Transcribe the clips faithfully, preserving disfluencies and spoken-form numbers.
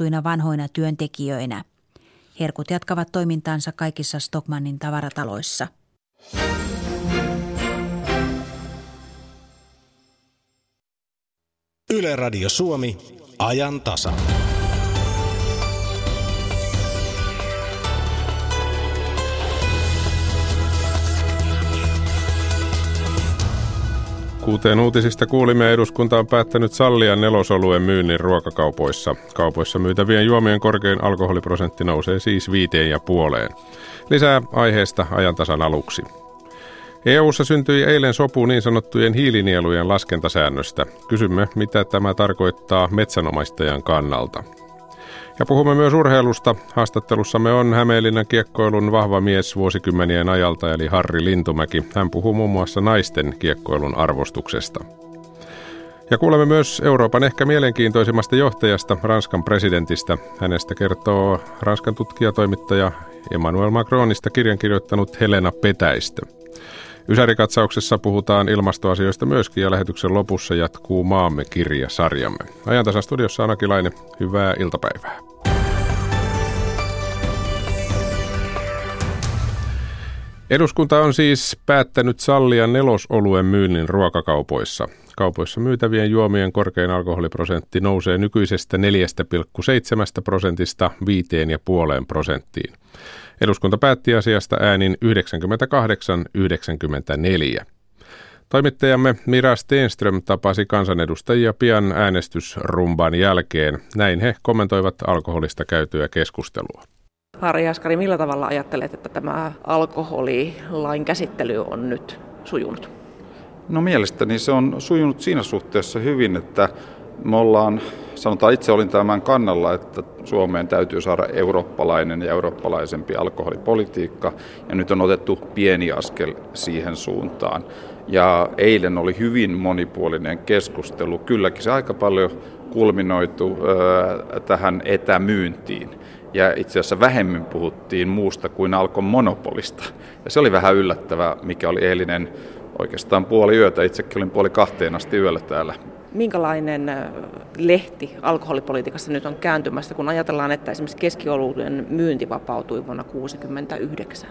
koulutettuina vanhoina työntekijöinä. Herkut jatkavat toimintaansa kaikissa Stockmannin tavarataloissa. Yle Radio Suomi, Ajantasa. Kuten uutisista kuulimme, eduskunta on päättänyt sallia nelosoluen myynnin ruokakaupoissa. Kaupoissa myytävien juomien korkein alkoholiprosentti nousee siis viiteen ja puoleen. Lisää aiheesta Ajantasan aluksi. E U:ssa syntyi eilen sopu niin sanottujen hiilinielujen laskentasäännöstä. Kysymme, mitä tämä tarkoittaa metsänomistajan kannalta. Ja puhumme myös urheilusta. Haastattelussamme on Hämeenlinnan kiekkoilun vahva mies vuosikymmenien ajalta eli Harri Lintumäki. Hän puhuu muun muassa naisten kiekkoilun arvostuksesta. Ja kuulemme myös Euroopan ehkä mielenkiintoisimmasta johtajasta, Ranskan presidentistä. Hänestä kertoo Ranskan tutkijatoimittaja Emmanuel Macronista kirjan kirjoittanut Helena Petäistö. Ysäri-katsauksessa puhutaan ilmastoasioista myöskin ja lähetyksen lopussa jatkuu Maamme kirjasarjamme. Ajantasa studiossa on Aki Laine. Hyvää iltapäivää. Eduskunta on siis päättänyt sallia nelosoluen myynnin ruokakaupoissa. Kaupoissa myytävien juomien korkein alkoholiprosentti nousee nykyisestä neljästä pilkku seitsemästä prosentista viiteen pilkku viiteen prosenttiin. Eduskunta päätti asiasta äänin yhdeksänkymmentäkahdeksan yhdeksänkymmentäneljä. Toimittajamme Mira Steenström tapasi kansanedustajia pian äänestysrumban jälkeen. Näin he kommentoivat alkoholista käytyä keskustelua. Harri Haskari, millä tavalla ajattelet, että tämä alkoholilain käsittely on nyt sujunut? No mielestäni se on sujunut siinä suhteessa hyvin, että me ollaan, sanotaan itse olin tämän kannalla, että Suomeen täytyy saada eurooppalainen ja eurooppalaisempi alkoholipolitiikka, ja nyt on otettu pieni askel siihen suuntaan. Ja eilen oli hyvin monipuolinen keskustelu, kylläkin se aika paljon kulminoitu äh, tähän etämyyntiin. Ja itse asiassa vähemmän puhuttiin muusta kuin Alkon monopolista. Ja se oli vähän yllättävää, mikä oli eilinen oikeastaan puoli yötä. Itsekin olin puoli kahteen asti yöllä täällä. Minkälainen lehti alkoholipolitiikassa nyt on kääntymässä, kun ajatellaan, että esimerkiksi keskioluen myynti vapautui vuonna tuhatyhdeksänsataakuusikymmentäyhdeksän?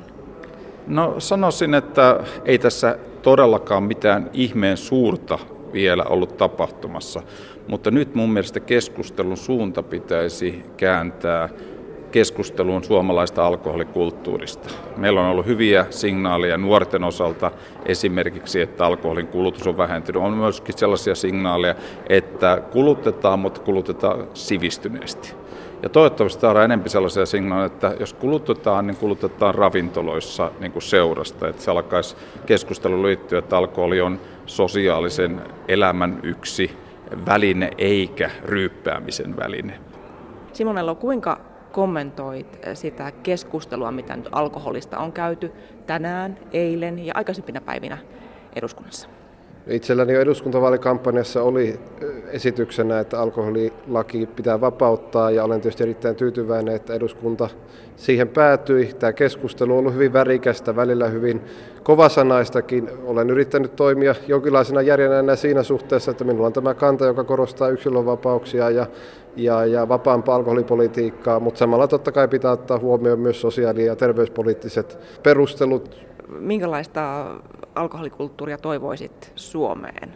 No sanoisin, että ei tässä todellakaan mitään ihmeen suurta vielä ollut tapahtumassa. Mutta nyt mun mielestä keskustelun suunta pitäisi kääntää keskusteluun suomalaista alkoholikulttuurista. Meillä on ollut hyviä signaaleja nuorten osalta esimerkiksi, että alkoholin kulutus on vähentynyt. On myöskin sellaisia signaaleja, että kulutetaan, mutta kulutetaan sivistyneesti. Ja toivottavasti saadaan enemmän sellaisia signaaleja, että jos kulutetaan, niin kulutetaan ravintoloissa niin kuin seurasta. Että se alkaisi keskustelu liittyä, että alkoholi on sosiaalisen elämän yksi väline eikä ryyppäämisen väline. Simonello, kuinka kommentoit sitä keskustelua, mitä nyt alkoholista on käyty tänään, eilen ja aikaisempina päivinä eduskunnassa? Itselläni jo eduskuntavaalikampanjassa oli esityksenä, että alkoholilaki pitää vapauttaa, ja olen tietysti erittäin tyytyväinen, että eduskunta siihen päätyi. Tämä keskustelu on ollut hyvin värikästä, välillä hyvin kovasanaistakin. Olen yrittänyt toimia jonkinlaisena järjenäänä siinä suhteessa, että minulla on tämä kanta, joka korostaa yksilönvapauksia ja, ja, ja vapaampaa alkoholipolitiikkaa, mutta samalla totta kai pitää ottaa huomioon myös sosiaali- ja terveyspoliittiset perustelut. Minkälaista alkoholikulttuuria toivoisit Suomeen?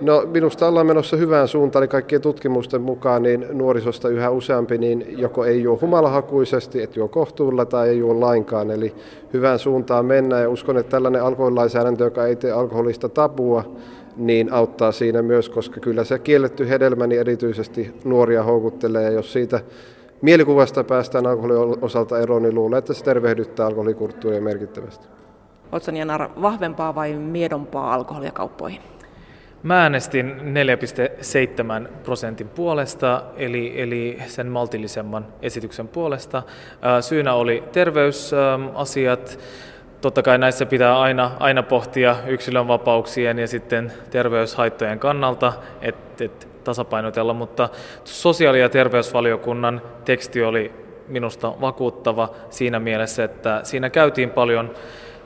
No, minusta ollaan menossa hyvään suuntaan, eli kaikkien tutkimusten mukaan niin nuorisosta yhä useampi niin joko ei juo humalahakuisesti, et juo kohtuudella tai ei juo lainkaan, eli hyvään suuntaan mennään, ja uskon, että tällainen alkoholilainsäädäntö, joka ei tee alkoholista tabua, niin auttaa siinä myös, koska kyllä se kielletty hedelmä niin erityisesti nuoria houkuttelee, ja jos siitä mielikuvasta päästään alkoholin osalta eroon, niin luulen, että se tervehdyttää alkoholikulttuuria merkittävästi. Otsan Janara, vahvempaa vai miedompaa alkoholia kauppoihin? Mä äänestin neljä pilkku seitsemän prosentin puolesta, eli, eli sen maltillisemman esityksen puolesta. Syynä oli terveysasiat. Totta kai näissä pitää aina, aina pohtia yksilönvapauksien ja sitten terveyshaittojen kannalta, että et tasapainotella, mutta sosiaali- ja terveysvaliokunnan teksti oli minusta vakuuttava siinä mielessä, että siinä käytiin paljon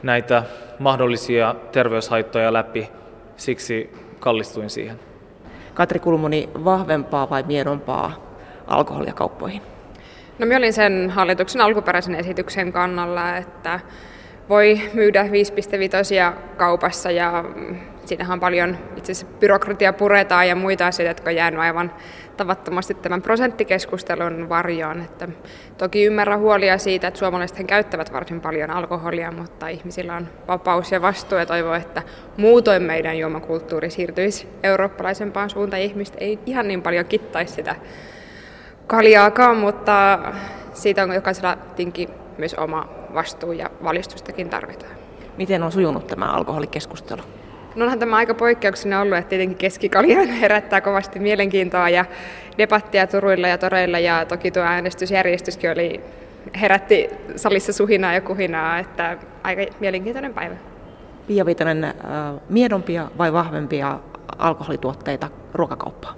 näitä mahdollisia terveyshaittoja läpi, siksi kallistuin siihen. Katri Kulmuni, vahvempaa vai miedompaa alkoholia kauppoihin? No minä olin sen hallituksen alkuperäisen esityksen kannalla, että voi myydä viisi pilkku viisi kaupassa ja siinähän paljon itse asiassa byrokratia puretaan ja muita asioita, jotka on jäänyt aivan tavattomasti tämän prosenttikeskustelun varjoon. Että toki ymmärrän huolia siitä, että suomalaiset käyttävät varsin paljon alkoholia, mutta ihmisillä on vapaus ja vastuu ja toivoo, että muutoin meidän juomakulttuuri siirtyisi eurooppalaisempaan suuntaan. Ihmiset ei ihan niin paljon kittaisi sitä kaljaakaan, mutta siitä on jokaisella tinkin myös oma vastuu ja valistustakin tarvitaan. Miten on sujunut tämä alkoholikeskustelu? No onhan tämä aika poikkeuksena ollut, että tietenkin keskikalja herättää kovasti mielenkiintoa ja debattia turuilla ja toreilla ja toki tuo äänestysjärjestyskin oli, herätti salissa suhinaa ja kuhinaa, että aika mielenkiintoinen päivä. Pia Viitonen, äh, miedompia vai vahvempia alkoholituotteita ruokakauppaa?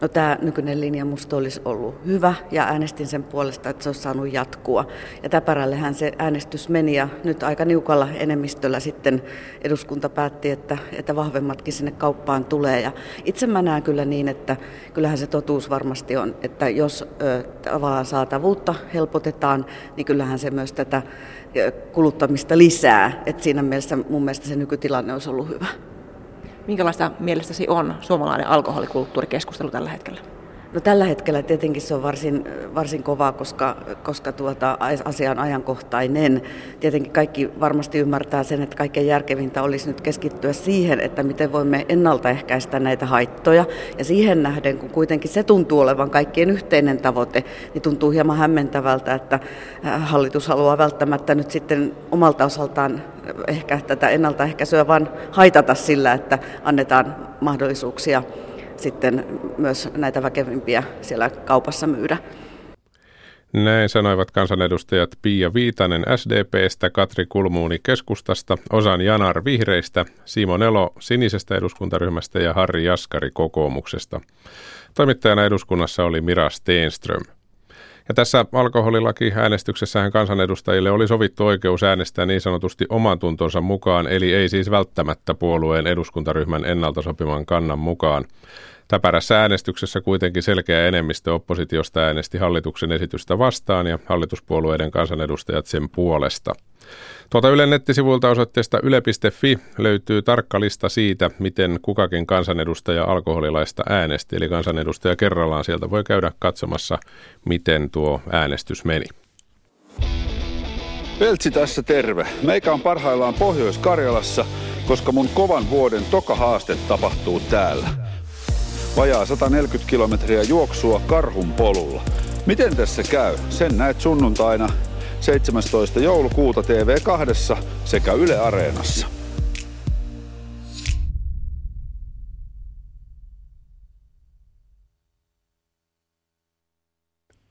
No tämä nykyinen linja musta olisi ollut hyvä ja äänestin sen puolesta, että se olisi saanut jatkua. Ja täpärällehän se äänestys meni ja nyt aika niukalla enemmistöllä sitten eduskunta päätti, että, että vahvemmatkin sinne kauppaan tulee. Ja itse mä näen kyllä niin, että kyllähän se totuus varmasti on, että jos ö, tavallaan saatavuutta helpotetaan, niin kyllähän se myös tätä kuluttamista lisää. Et siinä mielessä mun mielestä se nykytilanne olisi ollut hyvä. Minkälaista mielestäsi on suomalainen alkoholikulttuurikeskustelu tällä hetkellä? No tällä hetkellä tietenkin se on varsin, varsin kovaa, koska, koska tuota, asia on ajankohtainen. Tietenkin kaikki varmasti ymmärtää sen, että kaikkein järkevintä olisi nyt keskittyä siihen, että miten voimme ennaltaehkäistä näitä haittoja. Ja siihen nähden, kun kuitenkin se tuntuu olevan kaikkien yhteinen tavoite, niin tuntuu hieman hämmentävältä, että hallitus haluaa välttämättä nyt sitten omalta osaltaan ehkä tätä ennaltaehkäisyä vaan haitata sillä, että annetaan mahdollisuuksia sitten myös näitä väkevimpiä siellä kaupassa myydä. Näin sanoivat kansanedustajat Pia Viitanen S D P:stä, Katri Kulmuuni keskustasta, Otsan Janar vihreistä, Simon Elo sinisestä eduskuntaryhmästä ja Harri Haskari kokoomuksesta. Toimittajana eduskunnassa oli Mira Steenström. Ja tässä alkoholilaki-äänestyksessähän kansanedustajille oli sovittu oikeus äänestää niin sanotusti oman tuntonsa mukaan, eli ei siis välttämättä puolueen eduskuntaryhmän ennalta sopiman kannan mukaan. Täpärässä äänestyksessä kuitenkin selkeä enemmistö oppositiosta äänesti hallituksen esitystä vastaan ja hallituspuolueiden kansanedustajat sen puolesta. Tuolta Ylen nettisivuilta osoitteesta yle piste fi löytyy tarkka lista siitä, miten kukakin kansanedustaja alkoholilaista äänesti. Eli kansanedustaja kerrallaan sieltä voi käydä katsomassa, miten tuo äänestys meni. Peltsi tässä terve. Meikä on parhaillaan Pohjois-Karjalassa, koska mun kovan vuoden toka haaste tapahtuu täällä. Vajaa sataneljäkymmentä kilometriä juoksua karhun polulla. Miten tässä käy? Sen näet sunnuntaina seitsemästoista joulukuuta tee vee kahdessa sekä Yle Areenassa.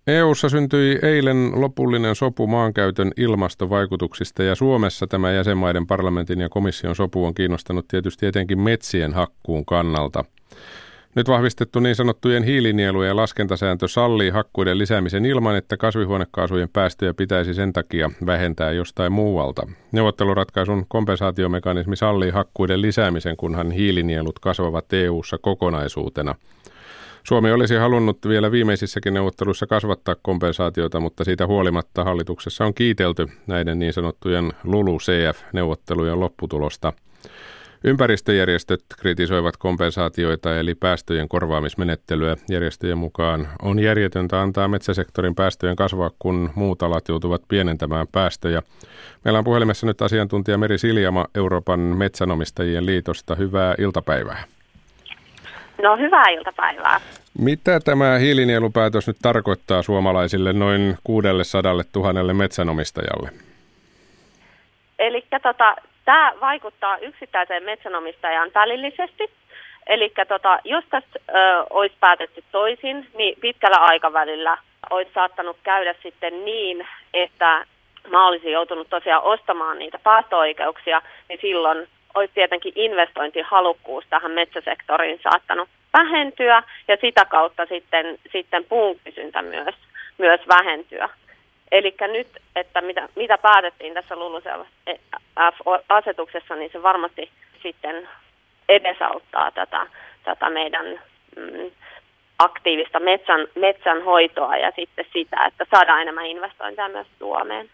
E U:ssa syntyi eilen lopullinen sopu maankäytön ilmastovaikutuksista ja Suomessa tämä jäsenmaiden parlamentin ja komission sopu on kiinnostanut tietysti etenkin metsien hakkuun kannalta. Nyt vahvistettu niin sanottujen hiilinielujen laskentasääntö sallii hakkuiden lisäämisen ilman, että kasvihuonekaasujen päästöjä pitäisi sen takia vähentää jostain muualta. Neuvotteluratkaisun kompensaatiomekanismi sallii hakkuiden lisäämisen, kunhan hiilinielut kasvavat E U:ssa kokonaisuutena. Suomi olisi halunnut vielä viimeisissäkin neuvotteluissa kasvattaa kompensaatiota, mutta siitä huolimatta hallituksessa on kiitelty näiden niin sanottujen L U L U C F-neuvottelujen lopputulosta. Ympäristöjärjestöt kritisoivat kompensaatioita eli päästöjen korvaamismenettelyä. Järjestöjen mukaan on järjetöntä antaa metsäsektorin päästöjen kasvaa, kun muut alat joutuvat pienentämään päästöjä. Meillä on puhelimessa nyt asiantuntija Meri Siljama Euroopan Metsänomistajien liitosta. Hyvää iltapäivää. No hyvää iltapäivää. Mitä tämä hiilinielupäätös nyt tarkoittaa suomalaisille noin kuusisataatuhatta metsänomistajalle? Elikkä tota... Tämä vaikuttaa yksittäiseen metsänomistajaan välillisesti, eli tota, jos tästä ö, olisi päätetty toisin, niin pitkällä aikavälillä olisi saattanut käydä sitten niin, että mä olisin joutunut tosiaan ostamaan niitä päästöoikeuksia, niin silloin olisi tietenkin investointihalukkuus tähän metsäsektoriin saattanut vähentyä ja sitä kautta sitten, sitten puun kysyntä myös, myös vähentyä. Eli nyt, että mitä, mitä päätettiin tässä L U L U C F-asetuksessa, niin se varmasti sitten edesauttaa tätä, tätä meidän mm, aktiivista metsän, metsänhoitoa ja sitten sitä, että saadaan enemmän investointeja myös Suomeen.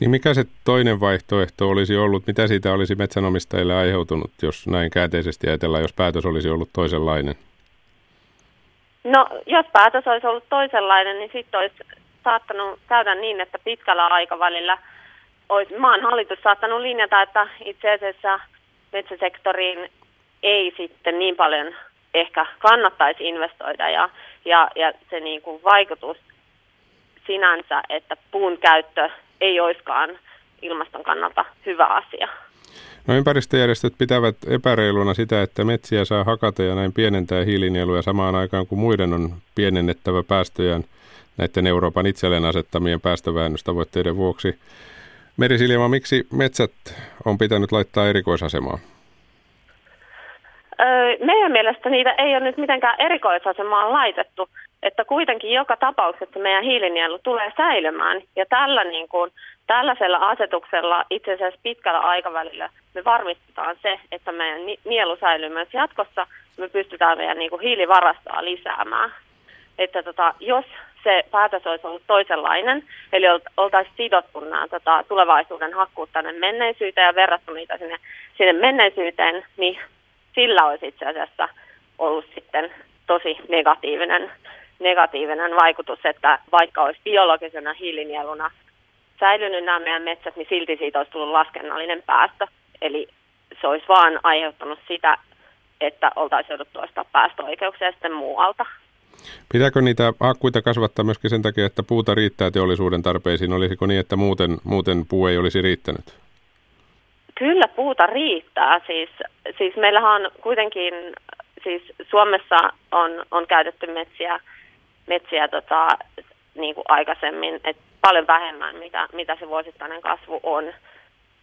Niin mikä se toinen vaihtoehto olisi ollut? Mitä siitä olisi metsänomistajille aiheutunut, jos näin käänteisesti ajatellaan, jos päätös olisi ollut toisenlainen? No, jos päätös olisi ollut toisenlainen, niin sitten olisi saattanut käydä niin, että pitkällä aikavälillä olisi maan hallitus saattanut linjata, että itse asiassa metsäsektoriin ei sitten niin paljon ehkä kannattaisi investoida ja, ja, ja se niin kuin vaikutus sinänsä, että puun käyttö ei oiskaan ilmaston kannalta hyvä asia. No, ympäristöjärjestöt pitävät epäreiluna sitä, että metsiä saa hakata ja näin pienentää hiilinieluja samaan aikaan, kun muiden on pienennettävä päästöjään näiden Euroopan itselleen asettamien päästövähennystavoitteiden vuoksi. Meri Siljama, miksi metsät on pitänyt laittaa erikoisasemaan? Öö, meidän mielestä niitä ei ole nyt mitenkään erikoisasemaan laitettu, että kuitenkin joka tapauksessa meidän hiilinielu tulee säilymään ja tällä niin kuin, tällaisella asetuksella itse asiassa pitkällä aikavälillä me varmistetaan se, että meidän nielu säilyy myös jatkossa, me pystytään meidän niin kuin, hiilivarastoa lisäämään. Että tota, jos se päätös olisi ollut toisenlainen, eli oltaisiin sidottu nämä tota, tulevaisuuden hakkuut tänne menneisyyteen ja verrattu niitä sinne, sinne menneisyyteen, niin sillä olisi itse asiassa ollut sitten tosi negatiivinen, negatiivinen vaikutus, että vaikka olisi biologisena hiilinieluna säilynyt nämä meidän metsät, niin silti siitä olisi tullut laskennallinen päästö. Eli se olisi vaan aiheuttanut sitä, että oltaisiin jouduttu ostaa päästöoikeuksia sitten muualta. Pitääkö niitä hakkuita kasvattaa myöskin sen takia, että puuta riittää teollisuuden tarpeisiin? Olisiko niin, että muuten, muuten puu ei olisi riittänyt? Kyllä puuta riittää. Siis, siis meillähän on kuitenkin, siis Suomessa on, on käytetty metsiä, metsiä tota, niin kuin aikaisemmin, et paljon vähemmän, mitä, mitä se vuosittainen kasvu on.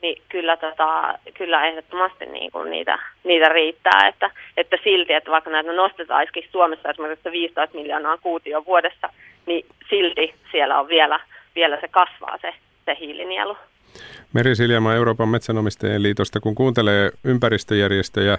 Niin kyllä, tota, kyllä ehdottomasti niin kuin niitä, niitä riittää, että, että silti, että vaikka näitä nostetaisikin Suomessa esimerkiksi viisitoista miljoonaa kuutioon vuodessa, niin silti siellä on vielä, vielä se kasvaa se, se hiilinielu. Meri Siljama Euroopan metsänomistajien liitosta, kun kuuntelee ympäristöjärjestöjä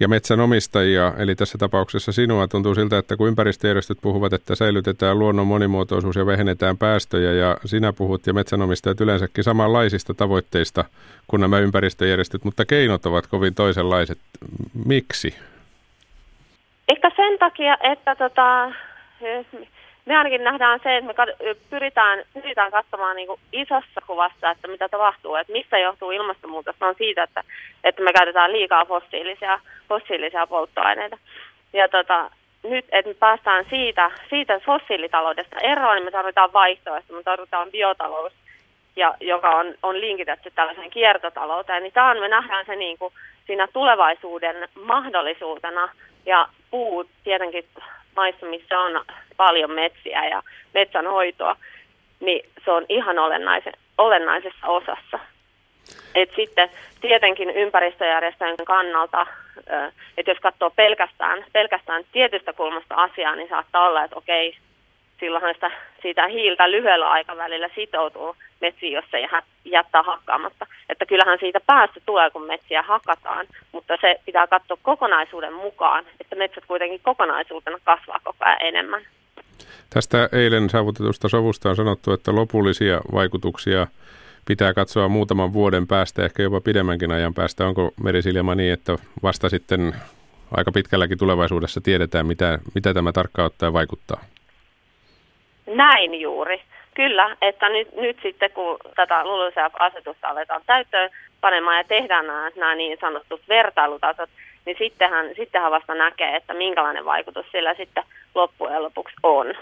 ja metsänomistajia, eli tässä tapauksessa sinua, tuntuu siltä, että kun ympäristöjärjestöt puhuvat, että säilytetään luonnon monimuotoisuus ja vähennetään päästöjä, ja sinä puhut ja metsänomistajat yleensäkin samanlaisista tavoitteista kuin nämä ympäristöjärjestöt, mutta keinot ovat kovin toisenlaiset. Miksi? Ehkä sen takia, että tota, me ainakin nähdään se, että me pyritään, pyritään katsomaan niin kuin isossa kuvassa, että mitä tapahtuu, että mistä johtuu ilmastonmuutosta on siitä, että, että me käytetään liikaa fossiilisia, fossiilisia polttoaineita. Ja tota, nyt, että me päästään siitä, siitä fossiilitaloudesta eroon, niin me tarvitaan vaihtoehtoja, me tarvitaan biotalous, ja, joka on, on linkitetty tällaiseen kiertotalouteen. Niin tämä on, me nähdään se niin kuin siinä tulevaisuuden mahdollisuutena, ja puut tietenkin maissa, missä on paljon metsiä ja metsänhoitoa, niin se on ihan olennaisessa osassa. Et sitten tietenkin ympäristöjärjestöjen kannalta, että jos katsoo pelkästään, pelkästään tietystä kulmasta asiaa, niin saattaa olla, että okei, silloinhan sitä, sitä hiiltä lyhyellä aikavälillä sitoutuu metsiin, jos ei jättää hakkaamatta. Että kyllähän siitä päästö tulee, kun metsiä hakataan, mutta se pitää katsoa kokonaisuuden mukaan, että metsät kuitenkin kokonaisuutena kasvaa koko ajan enemmän. Tästä eilen saavutetusta sovusta on sanottu, että lopullisia vaikutuksia pitää katsoa muutaman vuoden päästä, ehkä jopa pidemmänkin ajan päästä. Onko Meri Siljama niin, että vasta sitten aika pitkälläkin tulevaisuudessa tiedetään, mitä, mitä tämä tarkkaan ottaen vaikuttaa? Näin juuri. Kyllä, että nyt, nyt sitten kun tätä LULU-C F-asetusta aletaan täyttöön panemaan ja tehdään nämä, nämä niin sanotut vertailutasot, niin sittenhän, sittenhän vasta näkee, että minkälainen vaikutus sillä sitten loppujen lopuksi on.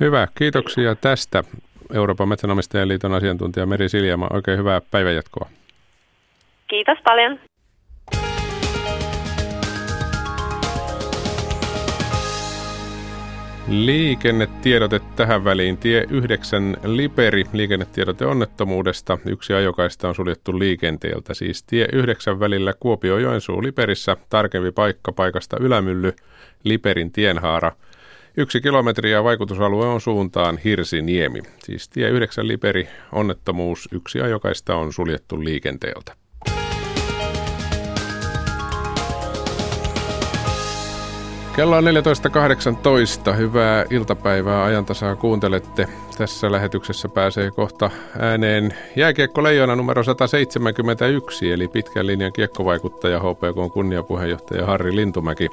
Hyvä, kiitoksia tästä Euroopan metsänomistajien liiton asiantuntija Meri Siljama. Oikein hyvää päivänjatkoa. Kiitos paljon. Liikennetiedote tähän väliin. Tie yhdeksän Liperi. Liikennetiedote onnettomuudesta. Yksi ajokaista on suljettu liikenteeltä. Siis tie yhdeksän välillä Kuopio-Joensuu Liperissä. Tarkempi paikka paikasta Ylämylly, Liperin tienhaara. Yksi kilometriä vaikutusalue on suuntaan Hirsiniemi. Siis tie yhdeksän Liperi. Onnettomuus. Yksi ajokaista on suljettu liikenteeltä. Kello on neljätoista kahdeksantoista. Hyvää iltapäivää. Ajantasaa kuuntelette. Tässä lähetyksessä pääsee kohta ääneen jääkiekkoleijona numero sata seitsemänkymmentäyksi, eli pitkän linjan kiekkovaikuttaja H P K:n kunniapuheenjohtaja Harri Lintumäki.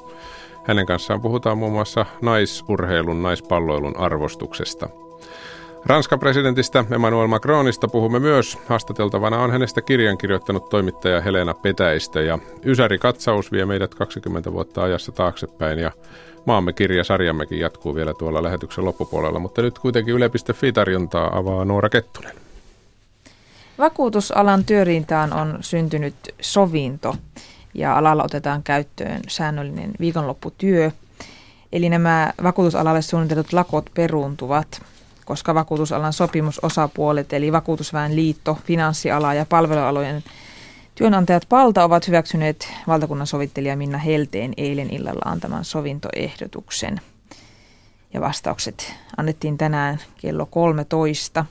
Hänen kanssaan puhutaan muun muassa naisurheilun, naispalloilun arvostuksesta. Ranskan presidentistä Emmanuel Macronista puhumme myös. Haastateltavana on hänestä kirjan kirjoittanut toimittaja Helena Petäistö. Ja Ysäri-katsaus vie meidät kaksikymmentä vuotta ajassa taaksepäin. Ja Maamme kirja sarjammekin jatkuu vielä tuolla lähetyksen loppupuolella. Mutta nyt kuitenkin yle piste fi-tarjontaa avaa Noora Kettunen. Vakuutusalan työrintaan on syntynyt sovinto. Ja alalla otetaan käyttöön säännöllinen viikonlopputyö. Eli nämä vakuutusalalle suunnitellut lakot peruuntuvat, koska vakuutusalan sopimusosapuolet, eli Vakuutusväenliitto, finanssiala ja palvelualojen työnantajat Palta ovat hyväksyneet valtakunnan sovittelija Minna Helteen eilen illalla antaman sovintoehdotuksen. Ja vastaukset annettiin tänään kello kolmetoista.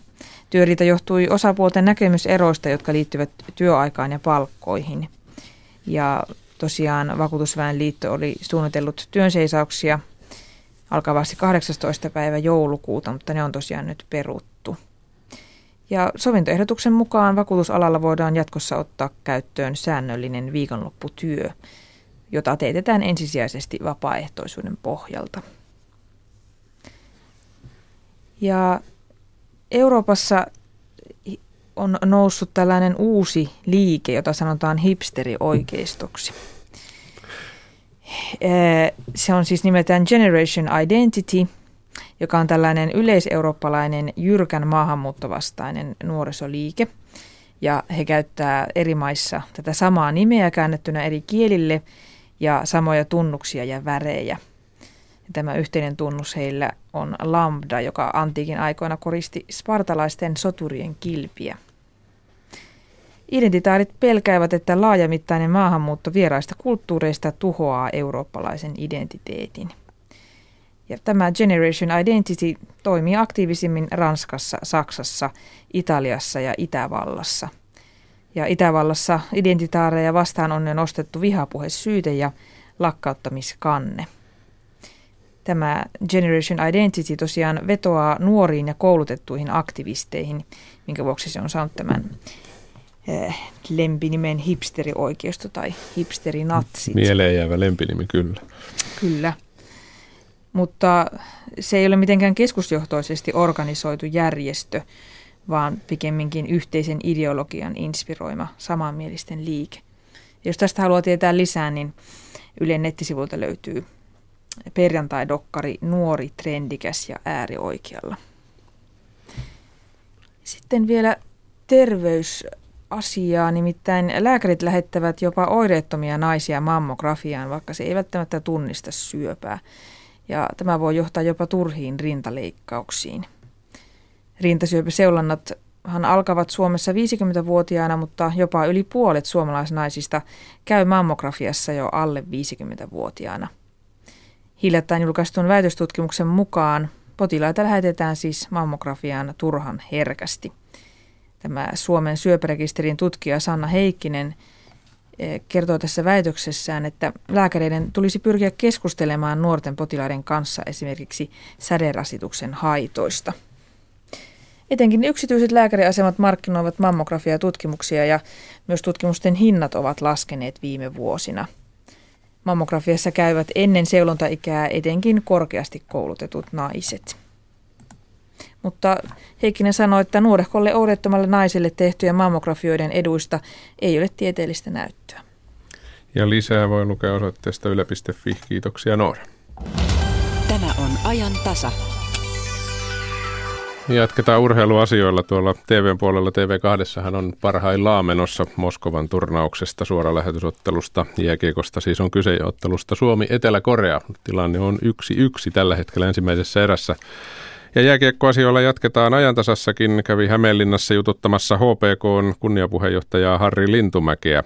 Työriita johtui osapuolten näkemyseroista, jotka liittyvät työaikaan ja palkkoihin. Ja tosiaan Vakuutusväenliitto oli suunnitellut työnseisauksia alkavasti kahdeksastoista päivä joulukuuta, mutta ne on tosiaan nyt peruttu. Ja sovintoehdotuksen mukaan vakuutusalalla voidaan jatkossa ottaa käyttöön säännöllinen viikonlopputyö, jota teetetään ensisijaisesti vapaaehtoisuuden pohjalta. Ja Euroopassa on noussut tällainen uusi liike, jota sanotaan hipsterioikeistoksi. Se on siis nimeltään Generation Identity, joka on tällainen yleiseurooppalainen jyrkän maahanmuuttovastainen nuorisoliike. Ja he käyttää eri maissa tätä samaa nimeä käännettynä eri kielille ja samoja tunnuksia ja värejä. Tämä yhteinen tunnus heillä on lambda, joka antiikin aikoina koristi spartalaisten soturien kilpiä. Identitaarit pelkäävät, että laajamittainen maahanmuutto vieraista kulttuureista tuhoaa eurooppalaisen identiteetin. Ja tämä Generation Identity toimii aktiivisimmin Ranskassa, Saksassa, Italiassa ja Itävallassa. Ja Itävallassa identitaareja vastaan on jo nostettu vihapuhesyyte ja lakkauttamiskanne. Tämä Generation Identity tosiaan vetoaa nuoriin ja koulutettuihin aktivisteihin, minkä vuoksi se on saanut tämän lempinimen hipsterioikeisto tai hipsterinatsit. Mieleen jäävä lempinimi, kyllä. Kyllä. Mutta se ei ole mitenkään keskusjohtoisesti organisoitu järjestö, vaan pikemminkin yhteisen ideologian inspiroima samanmielisten liike. Ja jos tästä haluaa tietää lisää, niin Ylen nettisivuilta löytyy perjantai-dokkari Nuori, trendikäs ja äärioikealla. Sitten vielä terveys asiaa, nimittäin lääkärit lähettävät jopa oireettomia naisia mammografiaan, vaikka se ei välttämättä tunnista syöpää. Ja tämä voi johtaa jopa turhiin rintaleikkauksiin. Rintasyöpäseulannathan alkavat Suomessa viisikymmentävuotiaana, mutta jopa yli puolet suomalaisnaisista käy mammografiassa jo alle viisikymmentävuotiaana. Hiljattain julkaistun väitöstutkimuksen mukaan potilaita lähetetään siis mammografiaan turhan herkästi. Tämä Suomen syöpärekisterin tutkija Sanna Heikkinen kertoo tässä väitöksessään, että lääkäreiden tulisi pyrkiä keskustelemaan nuorten potilaiden kanssa esimerkiksi säderasituksen haitoista. Etenkin yksityiset lääkäriasemat markkinoivat mammografiatutkimuksia ja myös tutkimusten hinnat ovat laskeneet viime vuosina. Mammografiassa käyvät ennen seulontaikää etenkin korkeasti koulutetut naiset. Mutta Heikkinen sanoi, että nuorehkolle oireettomalle naiselle tehtyjen mammografioiden eduista ei ole tieteellistä näyttöä. Ja lisää voi lukea osoitteesta yle piste fi. Kiitoksia, Noora. Tämä on ajan tasa. Jatketaan urheiluasioilla. Tuolla T V:n puolella T V kahdessahan on parhaillaan menossa Moskovan turnauksesta, suora lähetysottelusta. Jääkiekosta siis on kyse, ottelusta Suomi-Etelä-Korea. Tilanne on yksi yksi tällä hetkellä ensimmäisessä erässä. Ja jääkiekkoasioilla jatketaan ajantasassakin. Kävi Hämeenlinnassa jututtamassa H P K:n kunniapuheenjohtajaa Harri Lintumäkeä.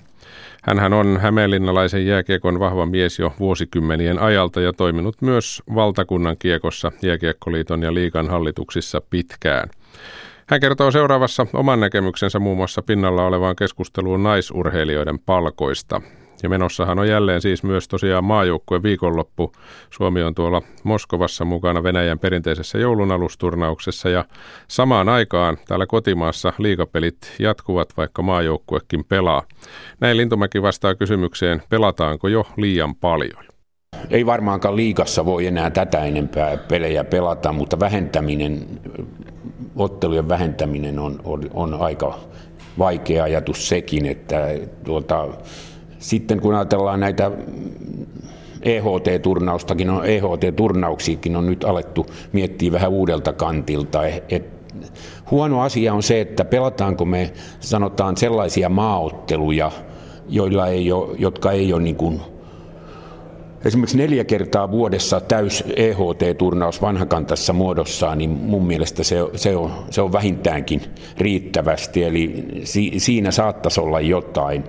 Hänhän on hämeenlinnalaisen jääkiekon vahva mies jo vuosikymmenien ajalta ja toiminut myös valtakunnan kiekossa, Jääkiekkoliiton ja liigan hallituksissa pitkään. Hän kertoo seuraavassa oman näkemyksensä muun muassa pinnalla olevaan keskusteluun naisurheilijoiden palkoista. Ja menossahan on jälleen siis myös tosiaan maajoukkueen viikonloppu. Suomi on tuolla Moskovassa mukana Venäjän perinteisessä joulunalusturnauksessa ja samaan aikaan täällä kotimaassa liigapelit jatkuvat, vaikka maajoukkuekin pelaa. Näin Lintumäki vastaa kysymykseen, pelataanko jo liian paljon? Ei varmaankaan liigassa voi enää tätä enempää pelejä pelata, mutta vähentäminen, ottelujen vähentäminen on, on, on aika vaikea ajatus sekin, että tuota, sitten kun ajatellaan näitä E H T-turnaustakin, no E H T-turnauksiakin on nyt alettu miettiä vähän uudelta kantilta. Et huono asia on se, että pelataanko me sanotaan sellaisia maaotteluja, joilla ei ole, jotka ei ole niin kuin esimerkiksi neljä kertaa vuodessa täys E H T-turnaus vanhakantaisessa muodossaan, niin mun mielestä se, se, on, se on vähintäänkin riittävästi, eli si, siinä saattaisi olla jotain.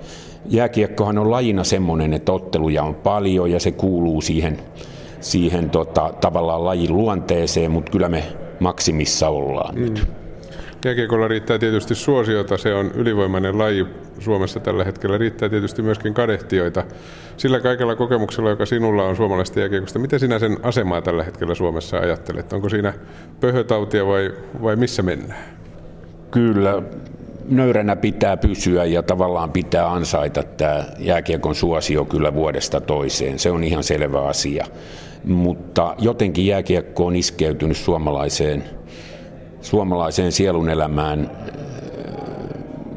Jääkiekkohan on lajina semmoinen, että otteluja on paljon ja se kuuluu siihen, siihen tota, tavallaan lajin luonteeseen, mutta kyllä me maksimissa ollaan mm. nyt. Jääkiekolla riittää tietysti suosiota, se on ylivoimainen laji Suomessa tällä hetkellä. Riittää tietysti myöskin kadehtijoita. Sillä kaikella kokemuksella, joka sinulla on suomalaisesta jääkiekosta, miten sinä sen asemaa tällä hetkellä Suomessa ajattelet? Onko siinä pöhötautia vai, vai missä mennään? Kyllä, nöyränä pitää pysyä ja tavallaan pitää ansaita tämä jääkiekon suosio kyllä vuodesta toiseen. Se on ihan selvä asia, mutta jotenkin jääkiekko on iskeytynyt suomalaiseen suomalaiseen sielunelämään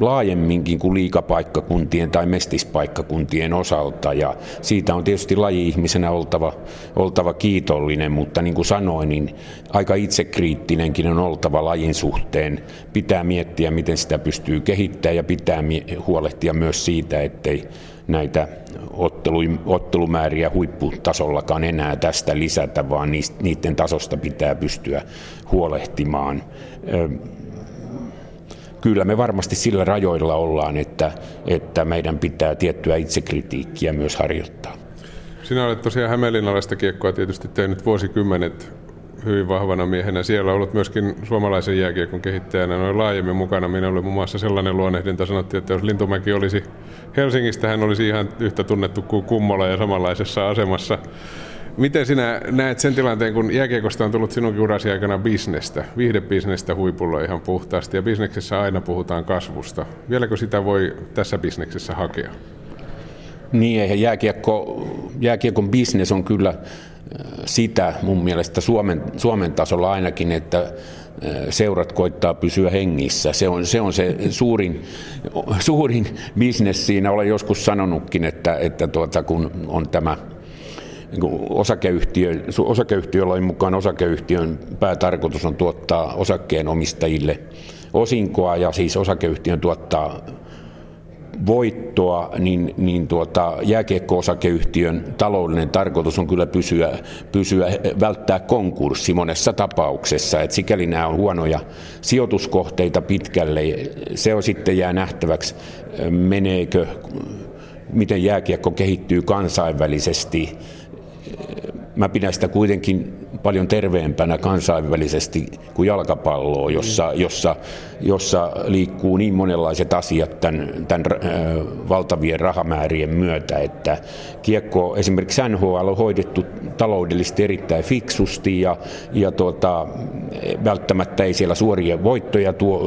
laajemminkin kuin liigapaikkakuntien tai mestispaikkakuntien osalta. Ja siitä on tietysti laji-ihmisenä oltava, oltava kiitollinen, mutta niin kuin sanoin, niin aika itsekriittinenkin on oltava lajin suhteen. Pitää miettiä, miten sitä pystyy kehittämään ja pitää huolehtia myös siitä, ettei näitä ottelumääriä huipputasollakaan enää tästä lisätä, vaan niiden tasosta pitää pystyä huolehtimaan. Kyllä me varmasti sillä rajoilla ollaan, että, että meidän pitää tiettyä itsekritiikkiä myös harjoittaa. Sinä olet tosiaan hämeenlinnalaista kiekkoa tietysti tehnyt vuosikymmenet hyvin vahvana miehenä. Siellä olet myöskin suomalaisen jääkiekon kehittäjänä noin laajemmin mukana. Minä olin muun muassa sellainen luonehdinta, sanottiin, että jos Lintumäki olisi Helsingistä, hän olisi ihan yhtä tunnettu kuin Kummola ja samanlaisessa asemassa. Miten sinä näet sen tilanteen, kun jääkiekosta on tullut sinunkin urasi aikana bisnestä, viihdebisnestä huipulla ihan puhtaasti, ja bisneksessä aina puhutaan kasvusta. Vieläkö sitä voi tässä bisneksessä hakea? Niin, jääkiekko, jääkiekon bisnes on kyllä sitä mun mielestä Suomen, Suomen tasolla ainakin, että seurat koittaa pysyä hengissä. Se on se, on se suurin, suurin bisnes siinä. Olen joskus sanonutkin, että, että tuota, kun on tämä osakeyhtiö, osakeyhtiöllä on mukaan osakeyhtiön päätarkoitus on tuottaa osakkeenomistajille osinkoa ja siis osakeyhtiön tuottaa voittoa, niin, niin tuota, jääkiekko-osakeyhtiön taloudellinen tarkoitus on kyllä pysyä, pysyä välttää konkurssi monessa tapauksessa. Et sikäli nämä on huonoja sijoituskohteita pitkälle. Se on sitten jää nähtäväksi, meneekö, miten jääkiekko kehittyy kansainvälisesti. Mä pidän sitä kuitenkin paljon terveempänä kansainvälisesti kuin jalkapalloa, jossa, jossa, jossa liikkuu niin monenlaiset asiat tämän, tämän valtavien rahamäärien myötä, että kiekko esimerkiksi N H L on hoidettu taloudellisesti erittäin fiksusti ja, ja tuota, välttämättä ei siellä suoria voittoja tuo,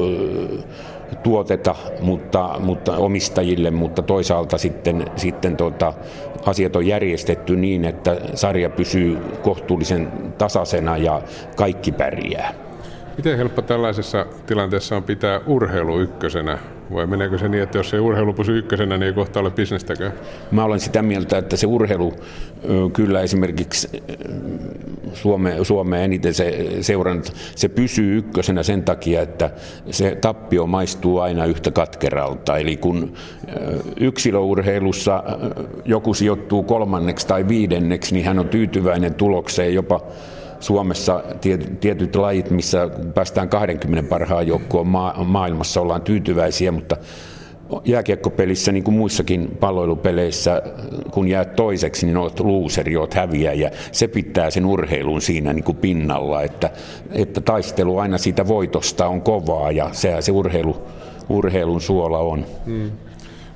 tuoteta mutta, mutta omistajille, mutta toisaalta sitten, sitten tuota, asiat on järjestetty niin, että sarja pysyy kohtuullisen tasaisena ja kaikki pärjää. Miten helppo tällaisessa tilanteessa on pitää urheilu ykkösenä? Vai meneekö se niin, että jos ei urheilu pysy ykkösenä, niin ei kohta ole bisnestäkään? Mä olen sitä mieltä, että se urheilu kyllä esimerkiksi Suome, Suomeen eniten se seurannut, se pysyy ykkösenä sen takia, että se tappio maistuu aina yhtä katkeralta. Eli kun yksilöurheilussa joku sijoittuu kolmanneksi tai viidenneksi, niin hän on tyytyväinen tulokseen jopa Suomessa tietyt lajit, missä päästään kaksikymmentä parhaan joukkoon maailmassa, ollaan tyytyväisiä, mutta jääkiekkopelissä, niin kuin muissakin palloilupeleissä, kun jäät toiseksi, niin olet luuseri, olet häviäjä. Se pitää sen urheilun siinä niin kuin pinnalla, että, että taistelu aina siitä voitosta on kovaa ja sehän se urheilu, urheilun suola on. Mm.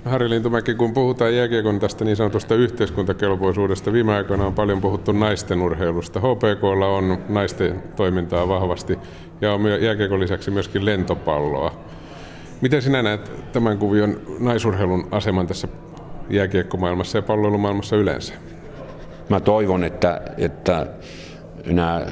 Harri Lintumäki, kun puhutaan jääkiekon tästä niin sanotusta yhteiskuntakelpoisuudesta, viime aikoina on paljon puhuttu naisten urheilusta. H P K:lla on naisten toimintaa vahvasti ja on jääkiekon lisäksi myöskin lentopalloa. Miten sinä näet tämän kuvion naisurheilun aseman tässä jääkiekkomaailmassa ja palloilumaailmassa yleensä? Mä toivon, että, että nämä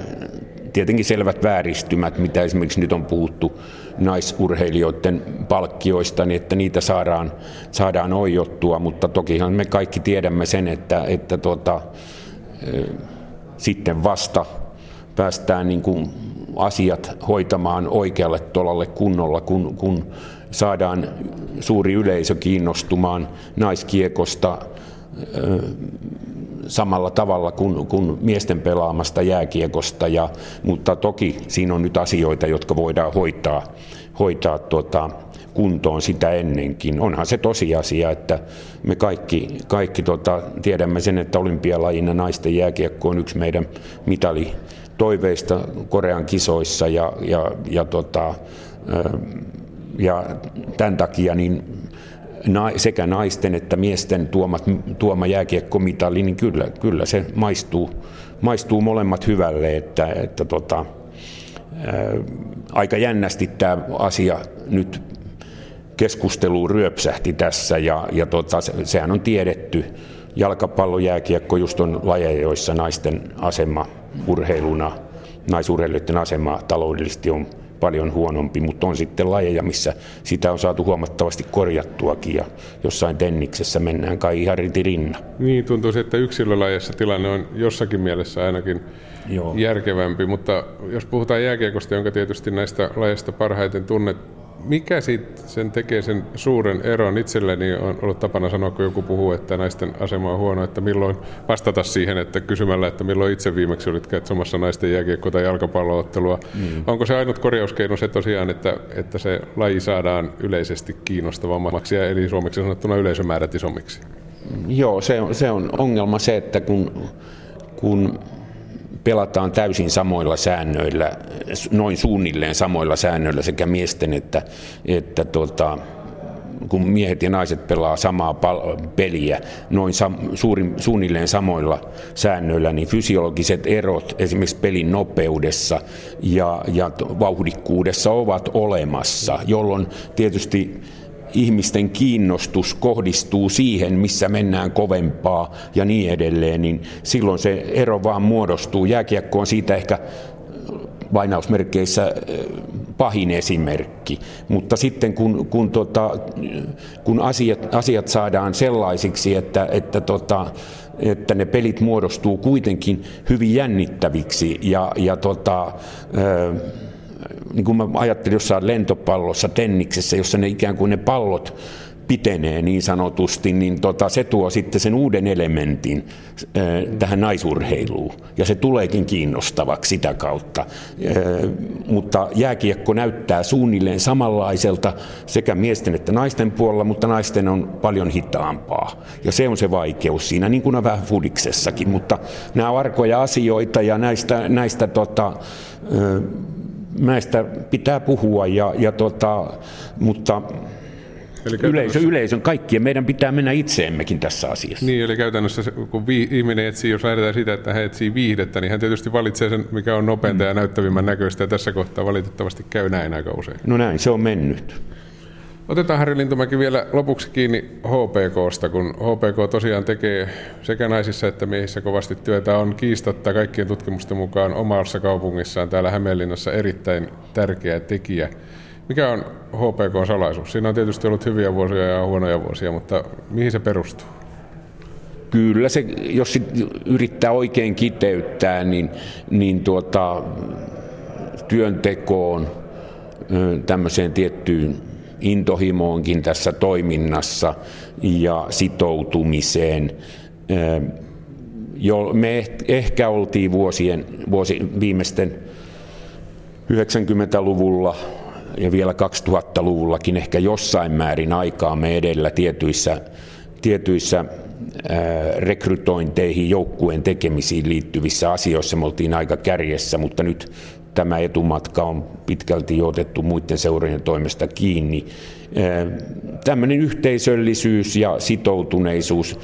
tietenkin selvät vääristymät, mitä esimerkiksi nyt on puhuttu naisurheilijoiden palkkioista, niin että niitä saadaan, saadaan oijottua, mutta tokihan me kaikki tiedämme sen, että, että tuota, e, sitten vasta päästään niin kuin asiat hoitamaan oikealle tolalle kunnolla, kun, kun saadaan suuri yleisö kiinnostumaan naiskiekosta e, samalla tavalla kuin, kuin miesten pelaamasta jääkiekosta, ja, mutta toki siinä on nyt asioita, jotka voidaan hoitaa, hoitaa tuota, kuntoon sitä ennenkin. Onhan se tosiasia, että me kaikki, kaikki tuota, tiedämme sen, että olympialajina naisten jääkiekko on yksi meidän mitalitoiveista Korean kisoissa, ja, ja, ja, tuota, ja tämän takia niin sekä naisten että miesten tuoma, tuoma jääkiekkomitali, niin kyllä, kyllä se maistuu, maistuu molemmat hyvälle. Että, että tota, ää, aika jännästi tämä asia nyt keskusteluun ryöpsähti tässä, ja, ja tota, se, sehän on tiedetty. Jalkapallo, jääkiekko just on lajeja, joissa naisten asema urheiluna, naisurheilijoiden asema taloudellisesti on paljon huonompi, mutta on sitten lajeja, missä sitä on saatu huomattavasti korjattuakin, ja jossain tenniksessä mennään kai ihan ritirinna. Niin, tuntuisi, että yksilölajessa tilanne on jossakin mielessä ainakin Joo. järkevämpi, mutta jos puhutaan jääkiekosta, jonka tietysti näistä lajeista parhaiten tunnet, mikä siitä sen tekee sen suuren eron? Itselleni on ollut tapana sanoa, kun joku puhuu, että naisten asema on huono, että milloin vastata siihen, että kysymällä, että milloin itse viimeksi olit katsomassa naisten jääkiekkoa tai jalkapalloottelua. Mm. Onko se ainut korjauskeino se tosiaan, että, että se laji saadaan yleisesti kiinnostavammaksi, eli suomeksi sanottuna yleisömäärät isommiksi? Joo, se on, se on ongelma se, että kun, kun pelataan täysin samoilla säännöillä, noin suunnilleen samoilla säännöillä sekä miesten että, että tuota, kun miehet ja naiset pelaa samaa pal- peliä noin sam- suurin, suunnilleen samoilla säännöillä, niin fysiologiset erot esimerkiksi pelin nopeudessa ja, ja vauhdikkuudessa ovat olemassa, jolloin tietysti ihmisten kiinnostus kohdistuu siihen, missä mennään kovempaa ja niin edelleen, niin silloin se ero vaan muodostuu. Jääkiekko on siitä ehkä lainausmerkeissä pahin esimerkki, mutta sitten kun, kun, tota, kun asiat, asiat saadaan sellaisiksi, että, että, tota, että ne pelit muodostuu kuitenkin hyvin jännittäviksi ja, ja tota, öö, niin kuin mä ajattelin jossain lentopallossa, tenniksessä, jossa ne ikään kuin ne pallot pitenee niin sanotusti, niin tota, se tuo sitten sen uuden elementin äh, tähän naisurheiluun. Ja se tuleekin kiinnostavaksi sitä kautta. Äh, mutta jääkiekko näyttää suunnilleen samanlaiselta sekä miesten että naisten puolella, mutta naisten on paljon hitaampaa. Ja se on se vaikeus siinä, niin kuin on vähän fudiksessakin. Mutta nämä on arkoja asioita, ja näistä... näistä tota, äh, näistä pitää puhua, ja, ja tota, mutta yleisö, yleisön kaikkien meidän pitää mennä itseemmekin tässä asiassa. Niin, eli käytännössä kun vi, ihminen etsii, jos lähdetään sitä, että hän etsii viihdettä, niin hän tietysti valitsee sen, mikä on nopeinta mm. ja näyttävimmän näköistä, ja tässä kohtaa valitettavasti käy näin aika usein. No näin, se on mennyt. Otetaan Harri Lintumäki vielä lopuksi kiinni H P K:sta, kun H P K tosiaan tekee sekä naisissa että miehissä kovasti työtä, on kiistatta kaikkien tutkimusten mukaan omassa kaupungissaan täällä Hämeenlinnassa erittäin tärkeä tekijä. Mikä on H P K-salaisuus? Siinä on tietysti ollut hyviä vuosia ja huonoja vuosia, mutta mihin se perustuu? Kyllä se, jos sit yrittää oikein kiteyttää, niin, niin tuota, työntekoon, tämmöiseen tiettyyn intohimoonkin tässä toiminnassa ja sitoutumiseen. Me ehkä oltiin vuosien, vuosi, viimeisten yhdeksänkymmentäluvulla ja vielä kaksituhattaluvullakin ehkä jossain määrin aikaa me edellä tietyissä, tietyissä rekrytointeihin, joukkueen tekemisiin liittyvissä asioissa. Me oltiin aika kärjessä, mutta nyt tämä etumatka on pitkälti otettu muiden seurojen toimesta kiinni. Tämmöinen yhteisöllisyys ja sitoutuneisuus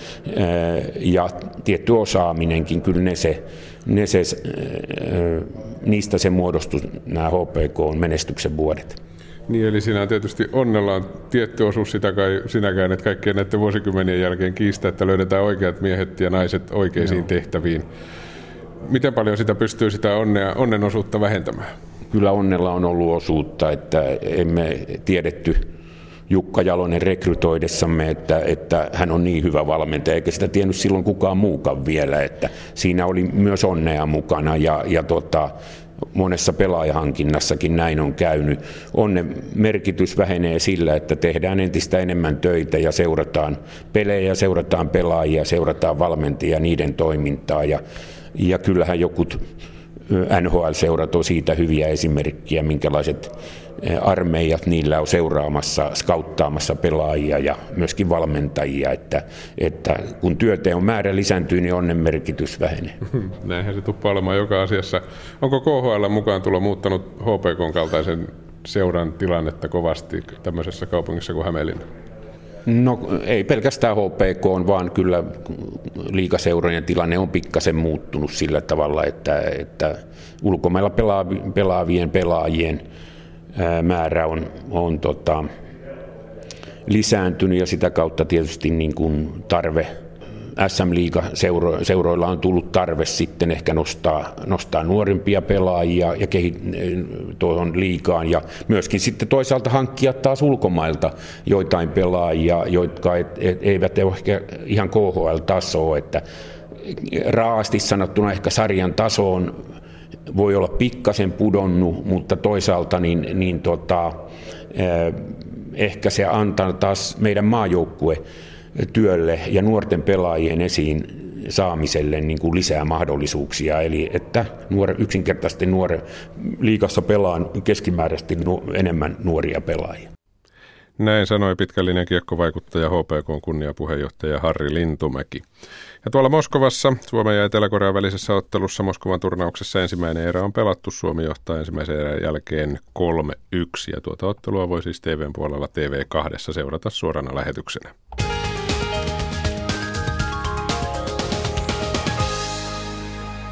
ja tietty osaaminenkin, kyllä ne se, ne se, niistä se muodostui nämä H P K:n menestyksen vuodet. Niin, eli sinä tietysti onnella on tietty osuus sitä kai sinäkään, että kaikkien näiden vuosikymmenien jälkeen kiistää, että löydetään oikeat miehet ja naiset oikeisiin no. tehtäviin. Miten paljon sitä pystyy sitä onnea, onnen osuutta vähentämään? Kyllä onnella on ollut osuutta, että emme tiedetty Jukka Jalonen rekrytoidessamme, että, että hän on niin hyvä valmentaja, eikä sitä tiennyt silloin kukaan muukaan vielä, että siinä oli myös onnea mukana ja, ja tota, monessa pelaajahankinnassakin näin on käynyt. Onnen merkitys vähenee sillä, että tehdään entistä enemmän töitä ja seurataan pelejä, seurataan pelaajia, seurataan valmentajia, niiden toimintaa ja Ja kyllähän jokut N H L-seurat on siitä hyviä esimerkkejä, minkälaiset armeijat niillä on seuraamassa, skauttaamassa pelaajia ja myöskin valmentajia, että, että kun työteon määrä lisääntyy, niin onnen merkitys vähenee. Näinhän se tuppaa olemaan joka asiassa. Onko K H L mukaan tulo muuttanut H P K:n kaltaisen seuran tilannetta kovasti tämmöisessä kaupungissa kuin Hämeenlinna? No ei pelkästään H P K, vaan kyllä liigaseurojen tilanne on pikkasen muuttunut sillä tavalla, että, että ulkomailla pelaavien pelaajien määrä on, on tota, lisääntynyt ja sitä kautta tietysti niin kuin tarve, S M-liigaseuroilla on tullut tarve sitten ehkä nostaa, nostaa nuorempia pelaajia ja kehit, tuohon liigaan ja myöskin sitten toisaalta hankkia taas ulkomailta joitain pelaajia, jotka et, et, eivät ole ehkä ihan K H L-tasoa, että raasti sanottuna ehkä sarjan tasoon voi olla pikkasen pudonnut, mutta toisaalta niin, niin tota, ehkä se antaa taas meidän maajoukkue työlle ja nuorten pelaajien esiin saamiselle niin kuin lisää mahdollisuuksia. Eli että nuore, yksinkertaisesti nuore, liigassa pelaan keskimääräisesti nu, enemmän nuoria pelaajia. Näin sanoi pitkällinen kiekkovaikuttaja H P K:n kunniapuheenjohtaja Harri Lintumäki. Ja tuolla Moskovassa Suomen ja Etelä-Korean välisessä ottelussa Moskovan turnauksessa ensimmäinen erä on pelattu. Suomi johtaa ensimmäisen erän jälkeen kolme yksi ja tuota ottelua voi siis T V:n puolella T V kaksi seurata suorana lähetyksenä.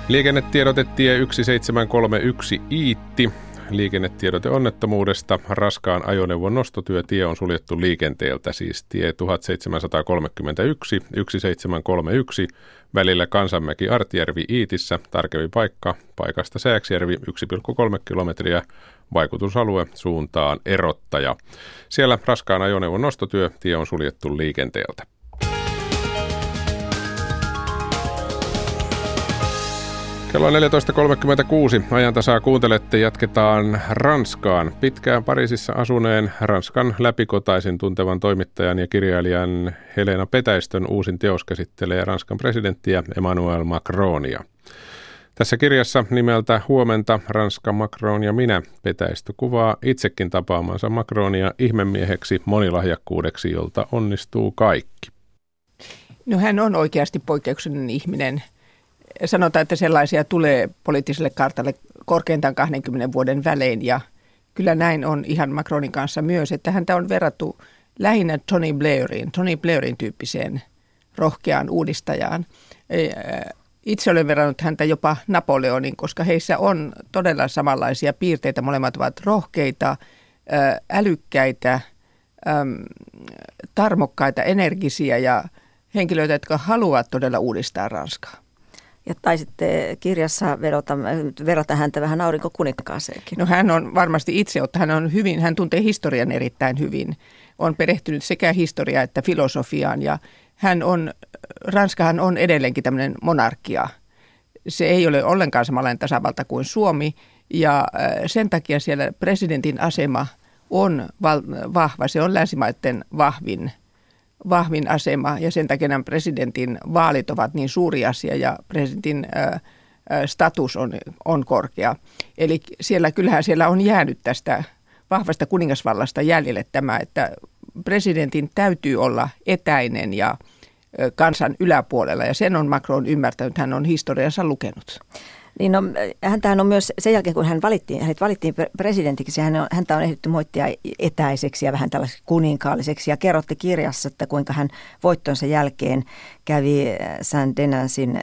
Liikennetiedote tie yksi seitsemän kolme yksi Iitti. Liikennetiedote onnettomuudesta. Raskaan ajoneuvon nostotyötie on suljettu liikenteeltä, siis tie tuhatseitsemänsataakolmekymmentäyksi, yksi seitsemän kolme yksi, välillä Kansanmäki Artjärvi Iitissä, tarkempi paikka, paikasta Sääksjärvi yksi pilkku kolme kilometriä, vaikutusalue suuntaan Erottaja. Siellä raskaan ajoneuvon nostotyö tie on suljettu liikenteeltä. Kello on neljätoista kolmekymmentäkuusi. Ajantasaa kuuntelette. Jatketaan Ranskaan. Pitkään Pariisissa asuneen Ranskan läpikotaisin tuntevan toimittajan ja kirjailijan Helena Petäistön uusin teos käsittelee Ranskan presidenttiä Emmanuel Macronia. Tässä kirjassa nimeltä Huomenta, Ranska, Macron ja minä Petäistö kuvaa itsekin tapaamansa Macronia ihmemieheksi monilahjakkuudeksi, jolta onnistuu kaikki. No hän on oikeasti poikkeuksellinen ihminen. Sanotaan, että sellaisia tulee poliittiselle kartalle korkeintaan kahdenkymmenen vuoden välein ja kyllä näin on ihan Macronin kanssa myös, että häntä on verrattu lähinnä Tony Blairin, Tony Blairin tyyppiseen rohkeaan uudistajaan. Itse olen verrannut häntä jopa Napoleonin, koska heissä on todella samanlaisia piirteitä. Molemmat ovat rohkeita, älykkäitä, tarmokkaita, energisiä ja henkilöitä, jotka haluavat todella uudistaa Ranskaa. Ja taisitte kirjassa vedota, verrata häntä vähän aurinkokuninkaaseenkin. No hän on varmasti itseotta, hän on hyvin, hän tuntee historian erittäin hyvin. On perehtynyt sekä historiaa että filosofiaan ja hän on, Ranskahan on edelleenkin tämmöinen monarkia. Se ei ole ollenkaan samanlainen tasavalta kuin Suomi ja sen takia siellä presidentin asema on val, vahva, se on länsimaiden vahvin. vahvin asema ja sen takia nämä presidentin vaalit ovat niin suuri asia ja presidentin ä, ä, status on, on korkea. Eli siellä, kyllähän siellä on jäänyt tästä vahvasta kuningasvallasta jäljelle tämä, että presidentin täytyy olla etäinen ja ä, kansan yläpuolella ja sen on Macron ymmärtänyt, hän on historiansa lukenut. Niin no, häntähän on myös sen jälkeen, kun hän valittiin, hänet valittiin presidentiksi, hän on, häntä on ehditty moittia etäiseksi ja vähän tällaiseksi kuninkaalliseksi. Ja kerrotte kirjassa, että kuinka hän voittonsa jälkeen kävi Saint Denisin,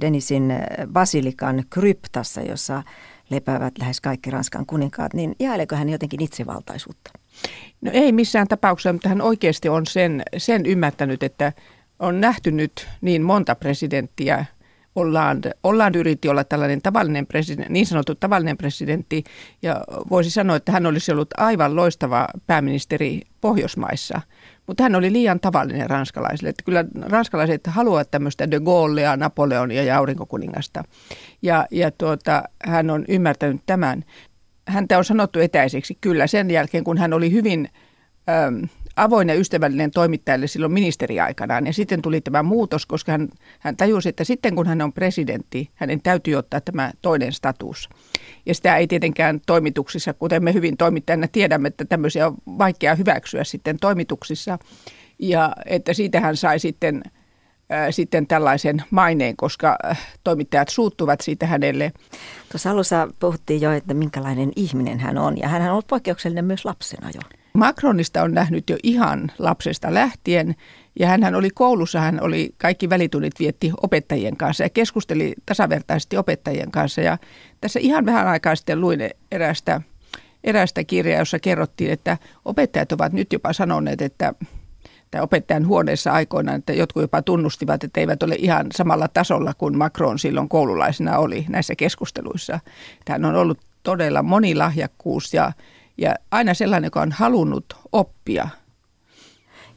Denisin basilikan kryptassa, jossa lepäävät lähes kaikki Ranskan kuninkaat. Niin jääleekö hän jotenkin itsevaltaisuutta? No ei missään tapauksessa, mutta hän oikeasti on sen, sen ymmärtänyt, että on nähty nyt niin monta presidenttiä. Hollande, Hollande yritti olla tällainen tavallinen presidentti, niin sanottu tavallinen presidentti, ja voisi sanoa, että hän olisi ollut aivan loistava pääministeri Pohjoismaissa, mutta hän oli liian tavallinen ranskalaisille. Että kyllä ranskalaiset haluavat tämmöistä de Gaulea, Napoleonia ja aurinkokuningasta, ja, ja tuota, hän on ymmärtänyt tämän. Häntä on sanottu etäiseksi kyllä sen jälkeen, kun hän oli hyvin äm, avoin ja ystävällinen toimittajalle silloin ministeriaikanaan. Ja sitten tuli tämä muutos, koska hän, hän tajusi, että sitten kun hän on presidentti, hänen täytyy ottaa tämä toinen status. Ja sitä ei tietenkään toimituksissa, kuten me hyvin toimittajana tiedämme, että tämmöisiä on vaikea hyväksyä sitten toimituksissa. Ja että siitä hän sai sitten, äh, sitten tällaisen maineen, koska äh, toimittajat suuttuvat siitä hänelle. Tuossa alussa puhuttiin jo, että minkälainen ihminen hän on. Ja hän on ollut poikkeuksellinen myös lapsena jo. Macronista on nähnyt jo ihan lapsesta lähtien, ja hänhän oli koulussa, hän oli kaikki välitunnit vietti opettajien kanssa ja keskusteli tasavertaisesti opettajien kanssa. Ja tässä ihan vähän aikaa sitten luin erästä, erästä kirjaa, jossa kerrottiin, että opettajat ovat nyt jopa sanoneet, että tai opettajan huoneessa aikoinaan, että jotkut jopa tunnustivat, että eivät ole ihan samalla tasolla kuin Macron silloin koululaisena oli näissä keskusteluissa. Hän on ollut todella monilahjakkuus ja Ja aina sellainen, joka on halunnut oppia.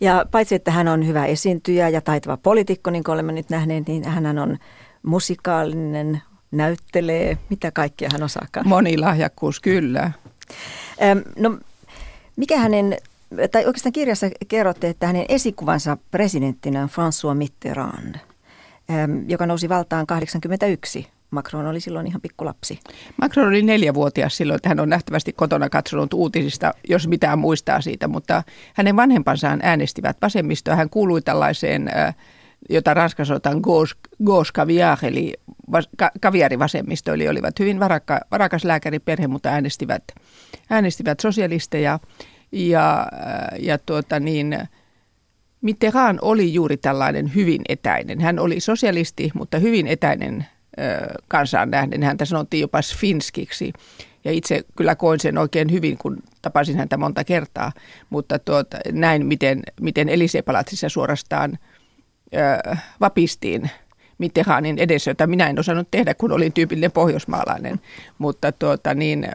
Ja paitsi, että hän on hyvä esiintyjä ja taitava poliitikko, niin kuin olemme nyt nähneet, niin hän on musikaalinen, näyttelee, mitä kaikkea hän osaakaan. Monilahjakkuus, kyllä. No, mikä hänen, tai oikeastaan kirjassa kerrotte, että hänen esikuvansa presidenttinä on François Mitterrand, joka nousi valtaan kahdeksankymmentäyksi. Macron oli silloin ihan pikkulapsi. Macron oli neljävuotias silloin, että hän on nähtävästi kotona katsonut uutisista, jos mitään muistaa siitä, mutta hänen vanhempansa äänestivät vasemmistoa. Hän kuului tällaiseen, jota Ranskassa sanotaan gauche caviar, eli kaviarivasemmisto, eli olivat hyvin varakka, varakas lääkäriperhe, mutta äänestivät, äänestivät sosialisteja. Ja, ja tuota niin... Mitterrand oli juuri tällainen hyvin etäinen. Hän oli sosialisti, mutta hyvin etäinen kansaan nähden. Häntä sanottiin jopa sfinskiksi, ja itse kyllä koin sen oikein hyvin, kun tapasin häntä monta kertaa, mutta tuota, näin, miten, miten Elysee-palatsissa suorastaan ö, vapistiin Mitterrandin edessä, jota minä en osannut tehdä, kun olin tyypillinen pohjoismaalainen, mutta tuota, niin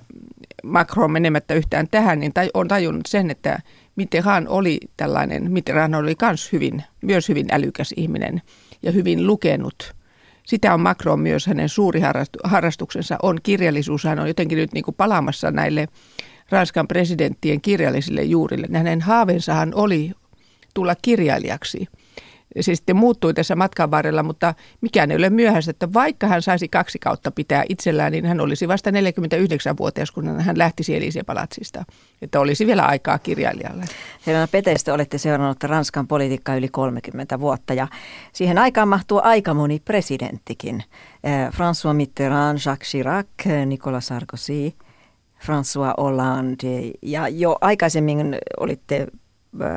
Macron menemättä yhtään tähän, niin taj- on tajunnut sen, että Mitterrand oli tällainen, Mitterrand oli myös hyvin, myös hyvin älykäs ihminen ja hyvin lukenut. Sitä on Macron myös, hänen suuri harrastuksensa on kirjallisuus. Hän on jotenkin nyt niin kuin palaamassa näille Ranskan presidenttien kirjallisille juurille. Hänen haaveensahan oli tulla kirjailijaksi. Se sitten muuttui tässä matkan varrella, mutta mikään ei ole myöhäistä, että vaikka hän saisi kaksi kautta pitää itsellään, niin hän olisi vasta neljäkymmentäyhdeksänvuotias, kun hän lähtisi Elysee-palatsista. Että olisi vielä aikaa kirjailijalle. Helena Petäistö, olette seurannut Ranskan politiikkaa yli kolmekymmentä vuotta, ja siihen aikaan mahtuu aika moni presidenttikin. François Mitterrand, Jacques Chirac, Nicolas Sarkozy, François Hollande, ja jo aikaisemmin olitte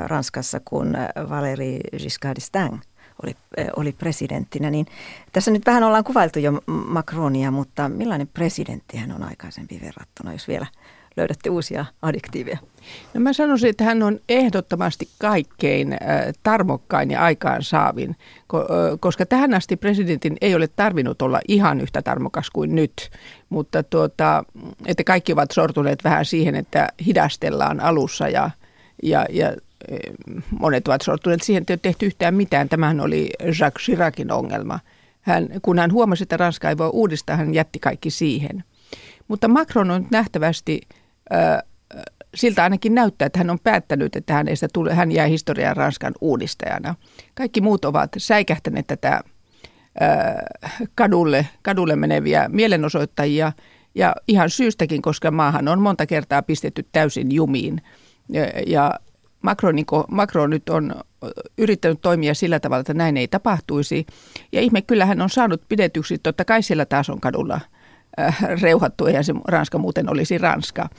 Ranskassa, kun Valéry Giscard d'Estaing oli, oli presidenttinä. Niin tässä nyt vähän ollaan kuvailtu jo Macronia, mutta millainen presidentti hän on aikaisempi verrattuna, jos vielä löydätte uusia adjektiiveja? No mä sanoisin, että hän on ehdottomasti kaikkein tarmokkain ja aikaansaavin, koska tähän asti presidentin ei ole tarvinnut olla ihan yhtä tarmokas kuin nyt, mutta tuota, että kaikki ovat sortuneet vähän siihen, että hidastellaan alussa ja Ja, ja monet ovat sortuneet siihen, että ei ole tehty yhtään mitään. Tämähän oli Jacques Chiracin ongelma. Hän, kun hän huomasi, että Ranska ei voi uudistaa, hän jätti kaikki siihen. Mutta Macron on nähtävästi, äh, siltä ainakin näyttää, että hän on päättänyt, että hänestä tuli, hän jää historiaan Ranskan uudistajana. Kaikki muut ovat säikähtäneet tätä äh, kadulle, kadulle meneviä mielenosoittajia. Ja ihan syystäkin, koska maahan on monta kertaa pistetty täysin jumiin. Ja Macron, Macron nyt on yrittänyt toimia sillä tavalla, että näin ei tapahtuisi. Ja ihme, kyllä hän on saanut pidetyksi, totta kai siellä taas on kadulla reuhattu, eihän se Ranska muuten olisi Ranska,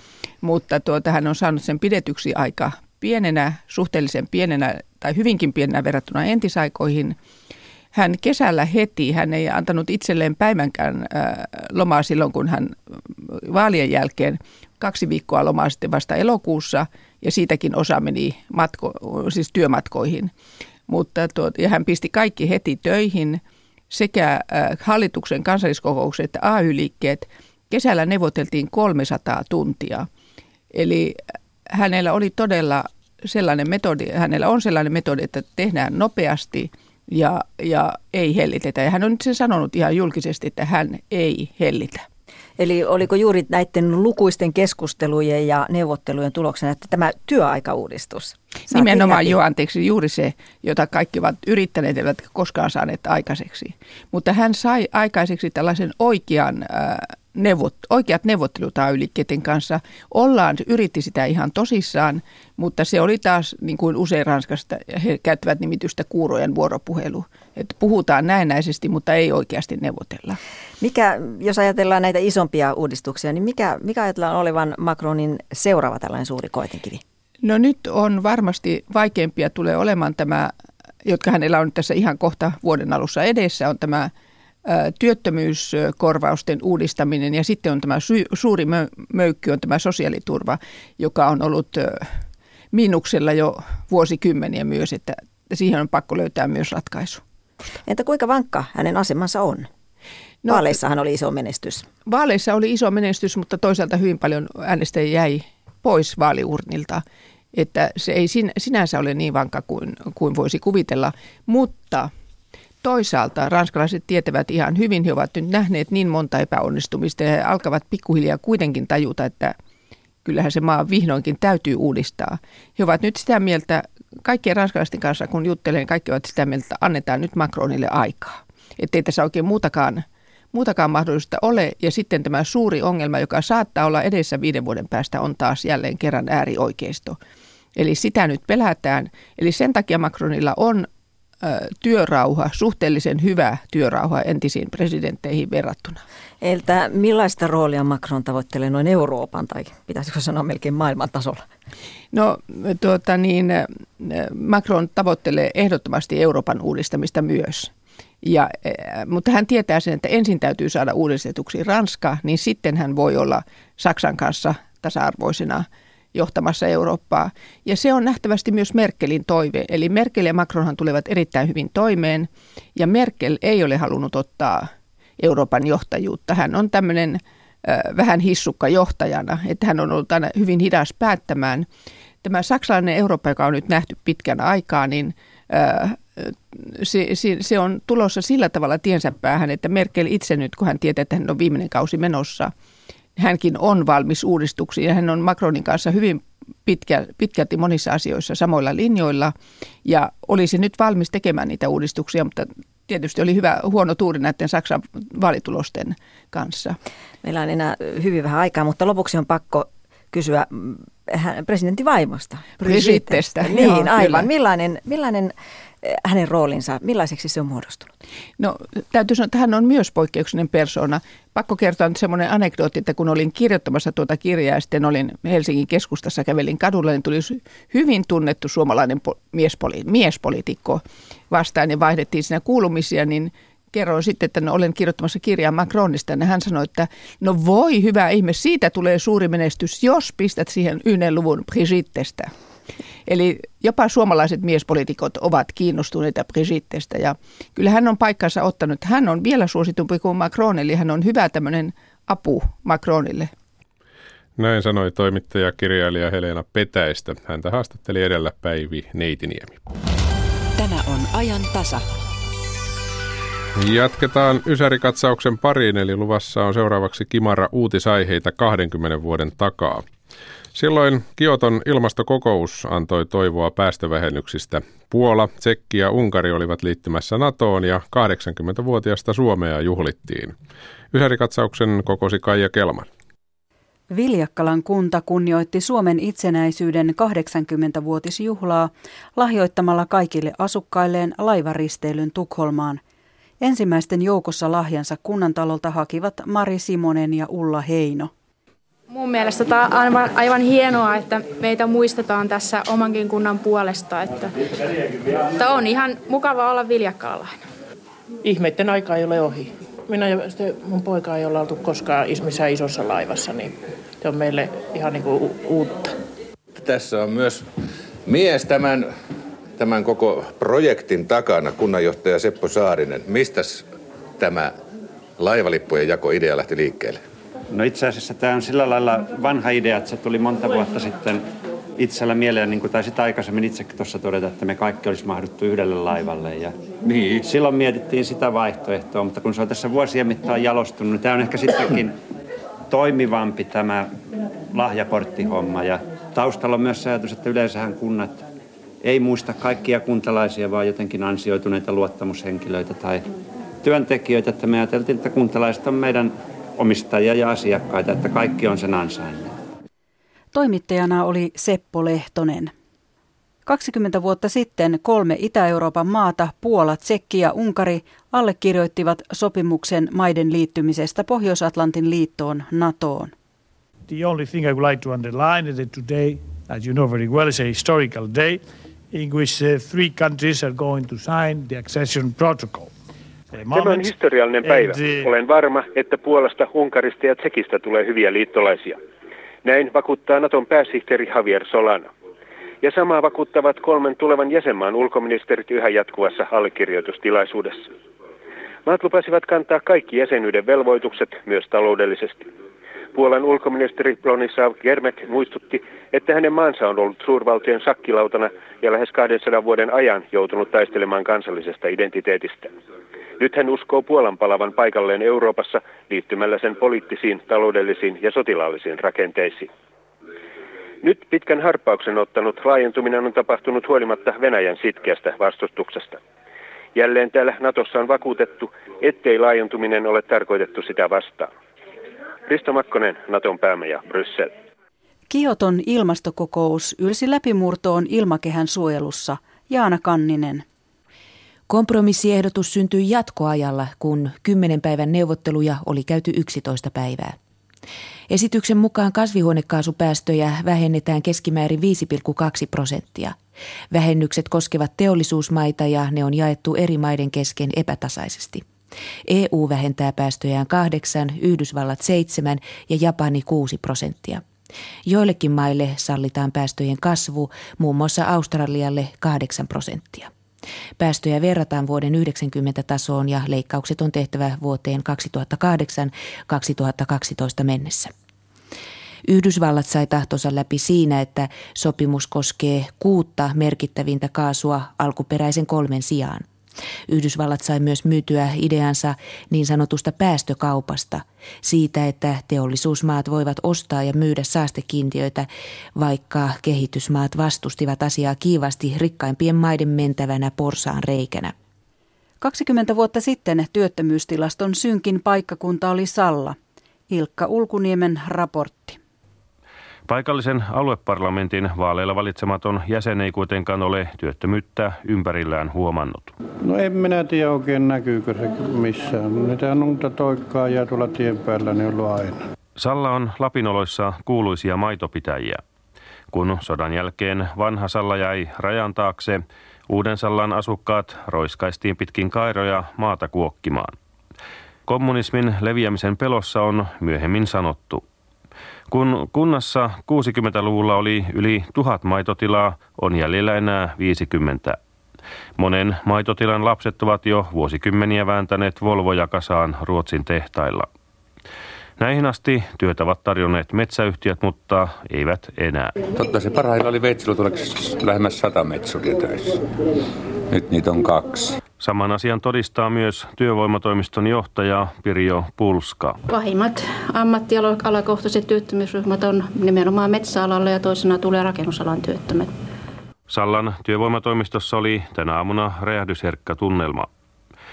mutta tuota, hän on saanut sen pidetyksi aika pienenä, suhteellisen pienenä tai hyvinkin pienenä verrattuna entisaikoihin. Hän kesällä heti, hän ei antanut itselleen päivänkään lomaa silloin, kun hän vaalien jälkeen kaksi viikkoa lomaa sitten vasta elokuussa, ja siitäkin osa meni matko, siis työmatkoihin. Mutta tuot, ja hän pisti kaikki heti töihin, sekä hallituksen kansalliskokoukset että A Y-liikkeet. Kesällä neuvoteltiin kolmesataa tuntia, eli hänellä oli todella sellainen metodi, hänellä on sellainen metodi, että tehdään nopeasti ja, ja ei hellitetä. Ja hän on nyt sen sanonut ihan julkisesti, että hän ei hellitä. Eli oliko juuri näiden lukuisten keskustelujen ja neuvottelujen tuloksena, että tämä työaikauudistus? Nimenomaan jo, anteeksi, juuri se, jota kaikki ovat yrittäneet, eivät koskaan saaneet aikaiseksi. Mutta hän sai aikaiseksi tällaisen oikean, äh, neuvot, oikeat neuvottelut A Y-liikkeiden kanssa. Ollaan yritti sitä ihan tosissaan, mutta se oli taas, niin kuin usein Ranskasta, he käyttävät nimitystä kuurojen vuoropuhelu. Että puhutaan näennäisesti, mutta ei oikeasti neuvotella. Mikä, jos ajatellaan näitä isompia uudistuksia, niin mikä, mikä ajatellaan olevan Macronin seuraava tällainen suuri koetinkivi? No nyt on varmasti vaikeampia tulee olemaan tämä, jotka hänellä on tässä ihan kohta vuoden alussa edessä, on tämä työttömyyskorvausten uudistaminen ja sitten on tämä sy- suuri möykky, on tämä sosiaaliturva, joka on ollut miinuksella jo vuosikymmeniä myös, että siihen on pakko löytää myös ratkaisu. Entä kuinka vankka hänen asemansa on? No, vaaleissahan oli iso menestys. Vaaleissa oli iso menestys, mutta toisaalta hyvin paljon äänestäjiä jäi pois vaaliurnilta, että se ei sinänsä ole niin vankka kuin, kuin voisi kuvitella, mutta toisaalta ranskalaiset tietävät ihan hyvin, he ovat nyt nähneet niin monta epäonnistumista ja he alkavat pikkuhiljaa kuitenkin tajuta, että kyllähän se maa vihdoinkin täytyy uudistaa. He ovat nyt sitä mieltä, kaikkien ranskalaisten kanssa kun juttelen, kaikki ovat sitä mieltä, että annetaan nyt Macronille aikaa, ettei tässä oikein muutakaan Muutakaan mahdollisuutta ole, ja sitten tämä suuri ongelma, joka saattaa olla edessä viiden vuoden päästä, on taas jälleen kerran äärioikeisto. Eli sitä nyt pelätään. Eli sen takia Macronilla on ö, työrauha, suhteellisen hyvä työrauha entisiin presidentteihin verrattuna. Eltä millaista roolia Macron tavoittelee noin Euroopan, tai pitäisikö sanoa melkein maailman tasolla? No tuota niin, Macron tavoittelee ehdottomasti Euroopan uudistamista myös. Ja, mutta hän tietää sen, että ensin täytyy saada uudistetuksi Ranska, niin sitten hän voi olla Saksan kanssa tasa-arvoisena johtamassa Eurooppaa. Ja se on nähtävästi myös Merkelin toive. Eli Merkel ja Macronhan tulevat erittäin hyvin toimeen, ja Merkel ei ole halunnut ottaa Euroopan johtajuutta. Hän on tämmöinen äh, vähän hissukka johtajana, että hän on ollut aina hyvin hidas päättämään. Tämä saksalainen Eurooppa, joka on nyt nähty pitkän aikaa, niin äh, Se, se, se on tulossa sillä tavalla tiensä päähän, että Merkel itse nyt, kun hän tietää, että hän on viimeinen kausi menossa, hänkin on valmis uudistuksiin ja hän on Macronin kanssa hyvin pitkä, pitkälti monissa asioissa samoilla linjoilla ja olisi nyt valmis tekemään niitä uudistuksia, mutta tietysti oli hyvä huono tuuri näiden Saksan vaalitulosten kanssa. Meillä on enää hyvin vähän aikaa, mutta lopuksi on pakko kysyä presidentin vaimosta. Brigittestä. Niin, joo, aivan. Millainen... millainen hänen roolinsa, millaiseksi se on muodostunut? No täytyy sanoa, että hän on myös poikkeuksellinen persoona. Pakko kertoa nyt semmoinen anekdootti, että kun olin kirjoittamassa tuota kirjaa ja sitten olin Helsingin keskustassa, kävelin kadulla, niin tuli hyvin tunnettu suomalainen miespoli- miespoliitikko vastaan ja vaihdettiin siinä kuulumisia, niin kerroin sitten, että no, olen kirjoittamassa kirjaa Macronista, ja hän sanoi, että no voi hyvä ihme, siitä tulee suuri menestys, jos pistät siihen yhden luvun Brigittestä. Eli jopa suomalaiset miespoliitikot ovat kiinnostuneita Brigittestä ja kyllä hän on paikkansa ottanut. Hän on vielä suositumpi kuin Macron, eli hän on hyvä tämmöinen apu Macronille. Näin sanoi toimittaja, kirjailija Helena Petäistö. Häntä haastatteli edellä Päivi Neitiniemi. Tämä on ajan tasa. Jatketaan Ysäri-katsauksen pariin, eli luvassa on seuraavaksi kimara uutisaiheita kaksikymmentä vuoden takaa. Silloin Kioton ilmastokokous antoi toivoa päästövähennyksistä. Puola, Tsekki ja Unkari olivat liittymässä NATOon ja kahdeksankymmenvuotiaasta Suomea juhlittiin. Ysäri-katsauksen kokosi Kaija Kelman. Viljakkalan kunta kunnioitti Suomen itsenäisyyden kahdeksankymmenvuotisjuhlaa lahjoittamalla kaikille asukkailleen laivaristeilyn Tukholmaan. Ensimmäisten joukossa lahjansa kunnantalolta hakivat Mari Simonen ja Ulla Heino. Mun mielestä tämä on aivan, aivan hienoa, että meitä muistetaan tässä omankin kunnan puolesta. Että, että on ihan mukava olla viljakkaalainen. Ihmeiden aika ei ole ohi. Minä ja mun poika ei olla oltu koskaan missään isossa laivassa, niin se on meille ihan niin kuin uutta. Tässä on myös mies tämän, tämän koko projektin takana, kunnanjohtaja Seppo Saarinen. Mistäs tämä laivalippujen jakoidea lähti liikkeelle? No itse asiassa tämä on sillä lailla vanha idea, että se tuli monta vuotta sitten itsellä mieleen, niin kuin taisit aikaisemmin itsekin tuossa todeta, että me kaikki olisi mahduttu yhdelle laivalle. Ja niin. Silloin mietittiin sitä vaihtoehtoa, mutta kun se on tässä vuosien mittaan jalostunut, niin tämä on ehkä sittenkin toimivampi tämä lahjakorttihomma. Ja taustalla on myös ajatus, että yleensähän kunnat ei muista kaikkia kuntalaisia, vaan jotenkin ansioituneita luottamushenkilöitä tai työntekijöitä. Että me ajateltiin, että kuntalaiset on meidän omistajia ja asiakkaita, että kaikki on sen ansainneet. Toimittajana oli Seppo Lehtonen. kaksikymmentä vuotta sitten kolme Itä-Euroopan maata, Puola, Tsekki ja Unkari, allekirjoittivat sopimuksen maiden liittymisestä Pohjois-Atlantin liittoon NATOon. The only thing I would like to underline is that today, as you know very well, is a historical day in which three countries are going to sign the accession protocol. Tämä on historiallinen päivä. Olen varma, että Puolasta, Unkarista ja Tsekistä tulee hyviä liittolaisia. Näin vakuuttaa Naton pääsihteeri Javier Solana. Ja samaa vakuuttavat kolmen tulevan jäsenmaan ulkoministerit yhä jatkuvassa allekirjoitustilaisuudessa. Maat lupasivat kantaa kaikki jäsenyyden velvoitukset myös taloudellisesti. Puolan ulkoministeri Bronisław Germet muistutti, että hänen maansa on ollut suurvaltojen shakkilautana ja lähes kahdensadan vuoden ajan joutunut taistelemaan kansallisesta identiteetistä. Nyt hän uskoo Puolan palavan paikalleen Euroopassa liittymällä sen poliittisiin, taloudellisiin ja sotilaallisiin rakenteisiin. Nyt pitkän harppauksen ottanut laajentuminen on tapahtunut huolimatta Venäjän sitkeästä vastustuksesta. Jälleen täällä Natossa on vakuutettu, ettei laajentuminen ole tarkoitettu sitä vastaan. Risto Makkonen, Naton päämaja, Bryssel. Kioton ilmastokokous ylsi läpimurtoon ilmakehän suojelussa. Jaana Kanninen. Kompromissiehdotus syntyi jatkoajalla, kun kymmenen päivän neuvotteluja oli käyty yksitoista päivää. Esityksen mukaan kasvihuonekaasupäästöjä vähennetään keskimäärin viisi pilkku kaksi prosenttia. Vähennykset koskevat teollisuusmaita ja ne on jaettu eri maiden kesken epätasaisesti. E U vähentää päästöjään kahdeksan, Yhdysvallat seitsemän ja Japani kuusi prosenttia. Joillekin maille sallitaan päästöjen kasvu, muun muassa Australialle kahdeksan prosenttia. Päästöjä verrataan vuoden yhdeksänkymmentä tasoon ja leikkaukset on tehtävä vuoteen kaksituhattakahdeksan kaksituhattakaksitoista mennessä. Yhdysvallat sai tahtonsa läpi siinä, että sopimus koskee kuutta merkittävintä kaasua alkuperäisen kolmen sijaan. Yhdysvallat sai myös myytyä ideansa niin sanotusta päästökaupasta, siitä että teollisuusmaat voivat ostaa ja myydä saastekiintiöitä, vaikka kehitysmaat vastustivat asiaa kiivasti rikkaimpien maiden mentävänä porsaan reikänä. kaksikymmentä vuotta sitten työttömyystilaston synkin paikkakunta oli Salla. Ilkka Ulkuniemen raportti. Paikallisen alueparlamentin vaaleilla valitsematon jäsen ei kuitenkaan ole työttömyyttä ympärillään huomannut. No en minä tiedä oikein näkyykö se missään. Niitä nunta toikkaa ja tuolla tien päällä ne on aina. Salla on Lapinoloissa kuuluisia maitopitäjiä. Kun sodan jälkeen vanha Salla jäi rajan taakse, uuden Sallan asukkaat roiskaistiin pitkin kairoja maata kuokkimaan. Kommunismin leviämisen pelossa on myöhemmin sanottu. Kun kunnassa kuusikymmentäluvulla oli yli tuhat maitotilaa, on jäljellä enää viisikymmentä. Monen maitotilan lapset ovat jo vuosikymmeniä vääntäneet Volvoja kasaan Ruotsin tehtailla. Näihin asti työtä ovat tarjonneet metsäyhtiöt, mutta eivät enää. Totta se parhailla oli Veitsilutuleksessa lähemmäs sata metsuria töissä. Nyt niitä on kaksi. Saman asian todistaa myös työvoimatoimiston johtaja Pirjo Pulska. Pahimmat ammattialakohtaiset työttömyysryhmät on nimenomaan metsäalalla ja toisena tulee rakennusalan työttömät. Sallan työvoimatoimistossa oli tänä aamuna räjähdysherkkä tunnelma.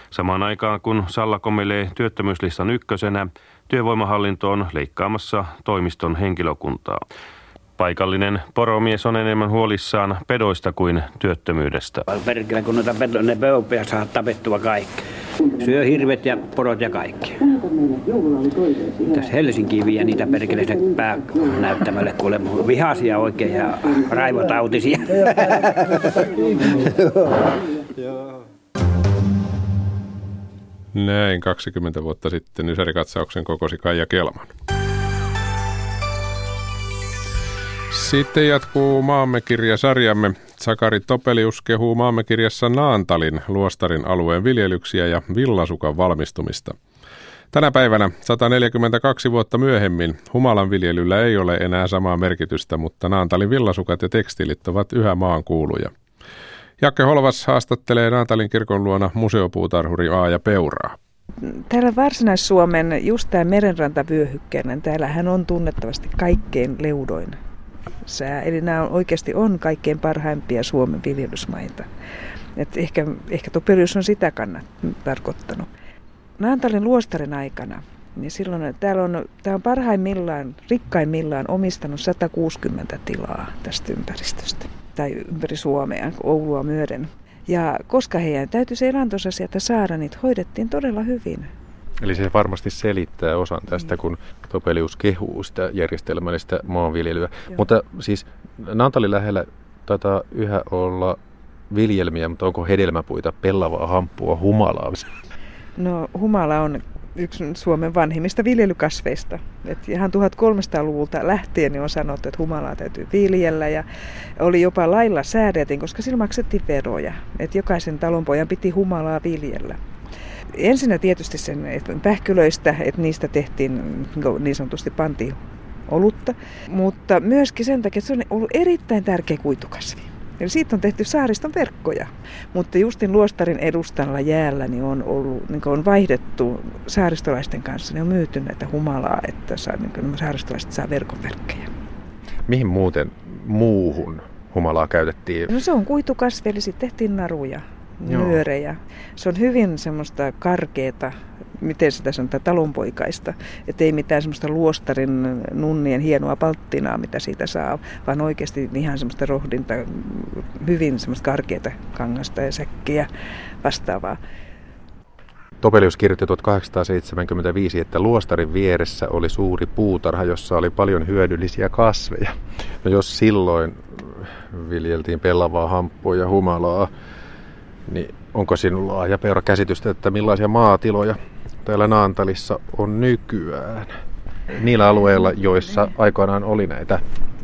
Samaan aikaan kun Salla komelee työttömyyslistan ykkösenä, työvoimahallinto on leikkaamassa toimiston henkilökuntaa. Paikallinen poromies on enemmän huolissaan pedoista kuin työttömyydestä. Perkele, kun noita pedoja, ne peuppia saa tapettua kaikki. Syö hirvet ja porot ja kaikki. Tässä Helsinkiin vie niitä perkeleistä pää näyttämälle, kun olen vihaisia oikein ja raivotautisia. Näin kaksikymmentä vuotta sitten Ysäri-katsauksen kokosi Kaija Kelman. Sitten jatkuu Maamme-kirjasarjamme. Sakari Topelius kehuu Maamme-kirjassa Naantalin luostarin alueen viljelyksiä ja villasukan valmistumista. Tänä päivänä, sata neljäkymmentäkaksi vuotta myöhemmin, humalan viljelyllä ei ole enää samaa merkitystä, mutta Naantalin villasukat ja tekstiilit ovat yhä maan kuuluja. Jakke Holvas haastattelee Naantalin kirkon luona museopuutarhuri Aaja Peuraa. Täällä Varsinais-Suomen, just tämä merenrantavyöhykkeenä, täällähän on tunnettavasti kaikkein leudoin sää. Eli nämä on, oikeasti on kaikkein parhaimpia Suomen viljelysmaita. Et ehkä ehkä Topelius on sitä kannat, tarkoittanut. Naantalin luostarin aikana, niin silloin täällä on, tää on parhaimmillaan, rikkaimmillaan omistanut sata kuusikymmentä tilaa tästä ympäristöstä. Tai ympäri Suomea, Oulua myöden. Ja koska heidän täytyisi se elantonsa sieltä saada, niitä hoidettiin todella hyvin. Eli se varmasti selittää osan tästä, kun Topelius kehuu sitä järjestelmällistä maanviljelyä. Joo. Mutta siis Naantalin lähellä taitaa yhä olla viljelmiä, mutta onko hedelmäpuita, pellavaa, hamppua, humalaa? No humala on yksi Suomen vanhimmista viljelykasveista. Et ihan tuhatkolmesataaluvulta lähtien niin on sanottu, että humalaa täytyy viljellä. Ja oli jopa lailla säädeltiin, koska sillä maksettiin veroja. Et jokaisen talonpojan piti humalaa viljellä. Ensinnä tietysti sen että pähkylöistä, että niistä tehtiin niin sanotusti pantiin olutta. Mutta myöskin sen takia, että se on ollut erittäin tärkeä kuitukasvi. Eli siitä on tehty saariston verkkoja, mutta justin luostarin edustalla jäällä niin on, ollut, niin on vaihdettu saaristolaisten kanssa. Ne on myyty näitä humalaa, että saa, niin saaristolaiset saa verkonverkkejä. Mihin muuten muuhun humalaa käytettiin? No se on kuitukasvi, eli sitten tehtiin naruja, nyörejä. Se on hyvin semmoista karkeata, miten sitä sanotaan, talonpoikaista. Että ei mitään semmoista luostarin nunnien hienoa palttinaa, mitä siitä saa, vaan oikeasti ihan semmoista rohdinta, hyvin semmoista karkeata kangasta ja säkkiä vastaavaa. Topelius kirjoitti tuhatkahdeksansataaseitsemänkymmentäviisi, että luostarin vieressä oli suuri puutarha, jossa oli paljon hyödyllisiä kasveja. No jos silloin viljeltiin pellavaa, hamppua ja humalaa, niin onko sinulla Aaja Peura käsitystä, että millaisia maatiloja täällä Naantalissa on nykyään niillä alueilla, joissa aikoinaan oli näitä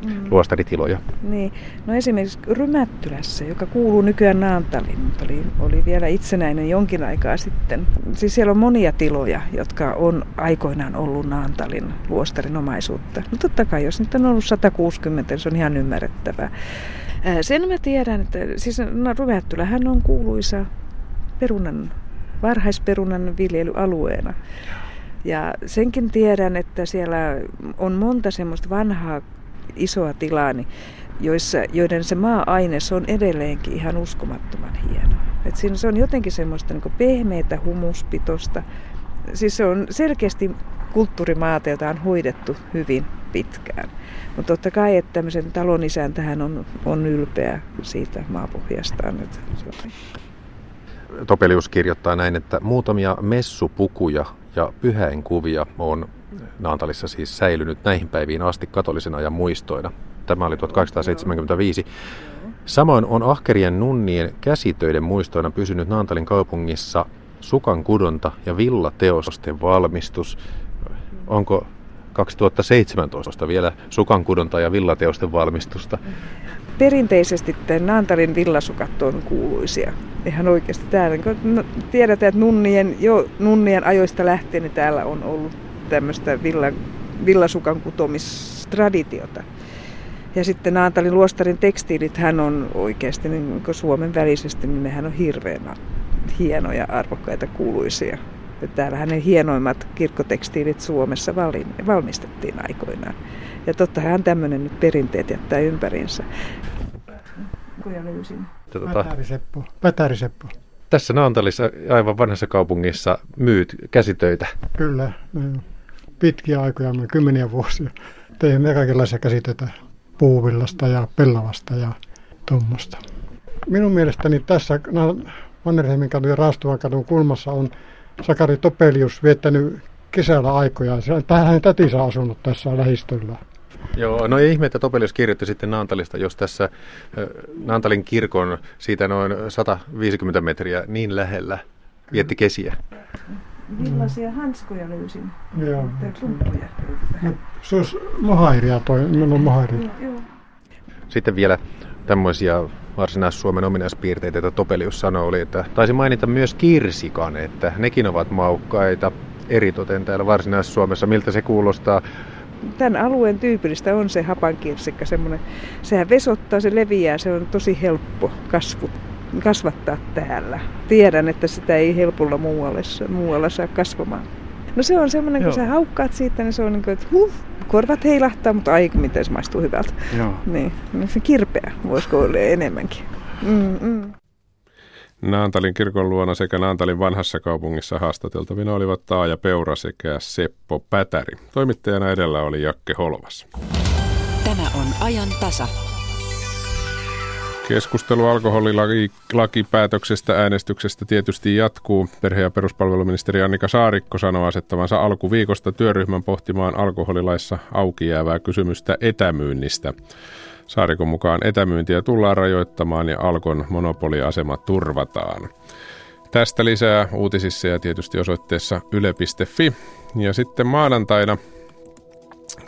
mm. luostaritiloja? Niin. No esimerkiksi Rymättylässä, joka kuuluu nykyään Naantaliin, mutta oli, oli vielä itsenäinen jonkin aikaa sitten. Siis siellä on monia tiloja, jotka on aikoinaan ollut Naantalin luostarin omaisuutta. No totta kai, jos nyt on ollut sata kuusikymmentä, niin se on ihan ymmärrettävää. Sen mä tiedän, että siis Rymättylähän on kuuluisa perunan, varhaisperunan viljelyalueena. Ja senkin tiedän, että siellä on monta semmoista vanhaa isoa tilaa, joissa, joiden se maa-aines on edelleenkin ihan uskomattoman hieno. Et siinä se on jotenkin semmoista niin pehmeitä humuspitosta. Siis se on selkeästi kulttuurimaata, jota on hoidettu hyvin pitkään. Mutta totta kai, että tämmöisen talon isäntähän on, on ylpeä siitä maapohjastaan. Topelius kirjoittaa näin, että muutamia messupukuja ja pyhäinkuvia on Naantalissa siis säilynyt näihin päiviin asti katolisen ajan muistoina. Tämä oli tuhatkahdeksansataaseitsemänkymmentäviisi. Samoin on ahkerien nunnien käsitöiden muistoina pysynyt Naantalin kaupungissa sukan kudonta ja villateosten valmistus. Onko kaksituhattaseitsemäntoista vielä sukan kudonta ja villateosten valmistusta? Perinteisesti Naantalin villasukat on kuuluisia. Ihan oikeasti täällä. Kun tiedetään, että nunnien, jo nunnien ajoista lähtien niin täällä on ollut tämmöistä villa, villasukan kutomistraditiota. Ja sitten Naantalin luostarin tekstiilit hän on oikeasti niin kuin Suomen välisesti, niin nehän on hirveän hienoja, arvokkaita, kuuluisia. Täällähän ne hienoimmat kirkkotekstiilit Suomessa valmistettiin aikoinaan. Ja tottahan tämmöinen nyt perinteet jättää ympäriinsä. Kuja löysin. Pätäriseppu. Pätäriseppu. Tässä Naantalissa, aivan vanhassa kaupungissa, myyt käsitöitä. Kyllä. Pitkiä aikoja, kymmeniä vuosia. Teimme kaikenlaisia käsitöitä puuvillasta ja pellavasta ja tuommoista. Minun mielestäni tässä Mannerheimin kadun ja Raastuvan kadun kulmassa on Sakari Topelius viettänyt kesällä aikoja. Tähän hänen tätinsä on asunut tässä lähistöllä. Joo, no ei ihme, että Topelius kirjoitti sitten Naantalista, jos tässä Naantalin kirkon siitä noin sata viisikymmentä metriä niin lähellä vietti kesiä. Millaisia hanskoja löysin? Joo. Klumppuja. Se olisi mohairia toi, meillä on mohairia. Sitten vielä tämmöisiä Varsinais-Suomen ominaispiirteitä, joita Topelius sanoi, oli, että taisi mainita myös kirsikan, että nekin ovat maukkaita eritoten täällä Varsinais-Suomessa. Miltä se kuulostaa? Tämän alueen tyypillistä on se hapankirsikka, semmoinen, sehän vesottaa, se leviää, se on tosi helppo kasvu, kasvattaa täällä. Tiedän, että sitä ei helpolla muualla, muualla saa kasvamaan. No se on semmoinen, kun Joo. sä haukkaat siitä, niin se on niin kuin, että huh, korvat heilahtaa, mutta ai, miten se maistuu hyvältä. Joo. Niin, se kirpeä, voisiko olla enemmänkin. Mm-mm. Naantalin kirkon luona sekä Naantalin vanhassa kaupungissa haastateltavina olivat Taaja Peura sekä Seppo Pätäri. Toimittajana edellä oli Jakke Holvas. Tämä on ajan tasa. Keskustelu alkoholilakipäätöksestä äänestyksestä tietysti jatkuu. Perhe- ja peruspalveluministeri Annika Saarikko sanoo asettavansa alkuviikosta työryhmän pohtimaan alkoholilaissa auki jäävää kysymystä etämyynnistä. Saarikon mukaan etämyyntiä tullaan rajoittamaan ja Alkon monopoliasema turvataan. Tästä lisää uutisissa ja tietysti osoitteessa yle piste fi. Ja sitten maanantaina,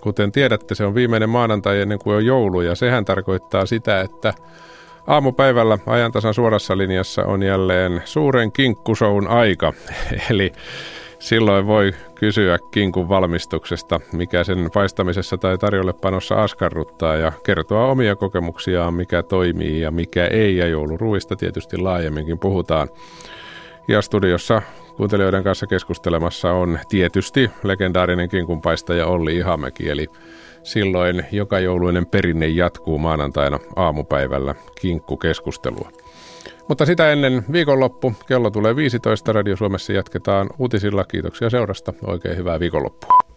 kuten tiedätte, se on viimeinen maanantai ennen kuin on joulu, ja sehän tarkoittaa sitä, että aamupäivällä Ajantasan suorassa linjassa on jälleen suuren kinkkusoun aika, eli silloin voi kysyä kinkun valmistuksesta, mikä sen paistamisessa tai tarjollepanossa askarruttaa, ja kertoa omia kokemuksiaan, mikä toimii ja mikä ei, ja jouluruuista tietysti laajemminkin puhutaan. Ja studiossa kuuntelijoiden kanssa keskustelemassa on tietysti legendaarinen kinkunpaistaja Olli Ihamäki, eli silloin joka jouluinen perinne jatkuu maanantaina aamupäivällä kinkkukeskustelua. Mutta sitä ennen viikonloppu, kello tulee viisitoista, Radio Suomessa jatketaan uutisilla. Kiitoksia seurasta, oikein hyvää viikonloppua.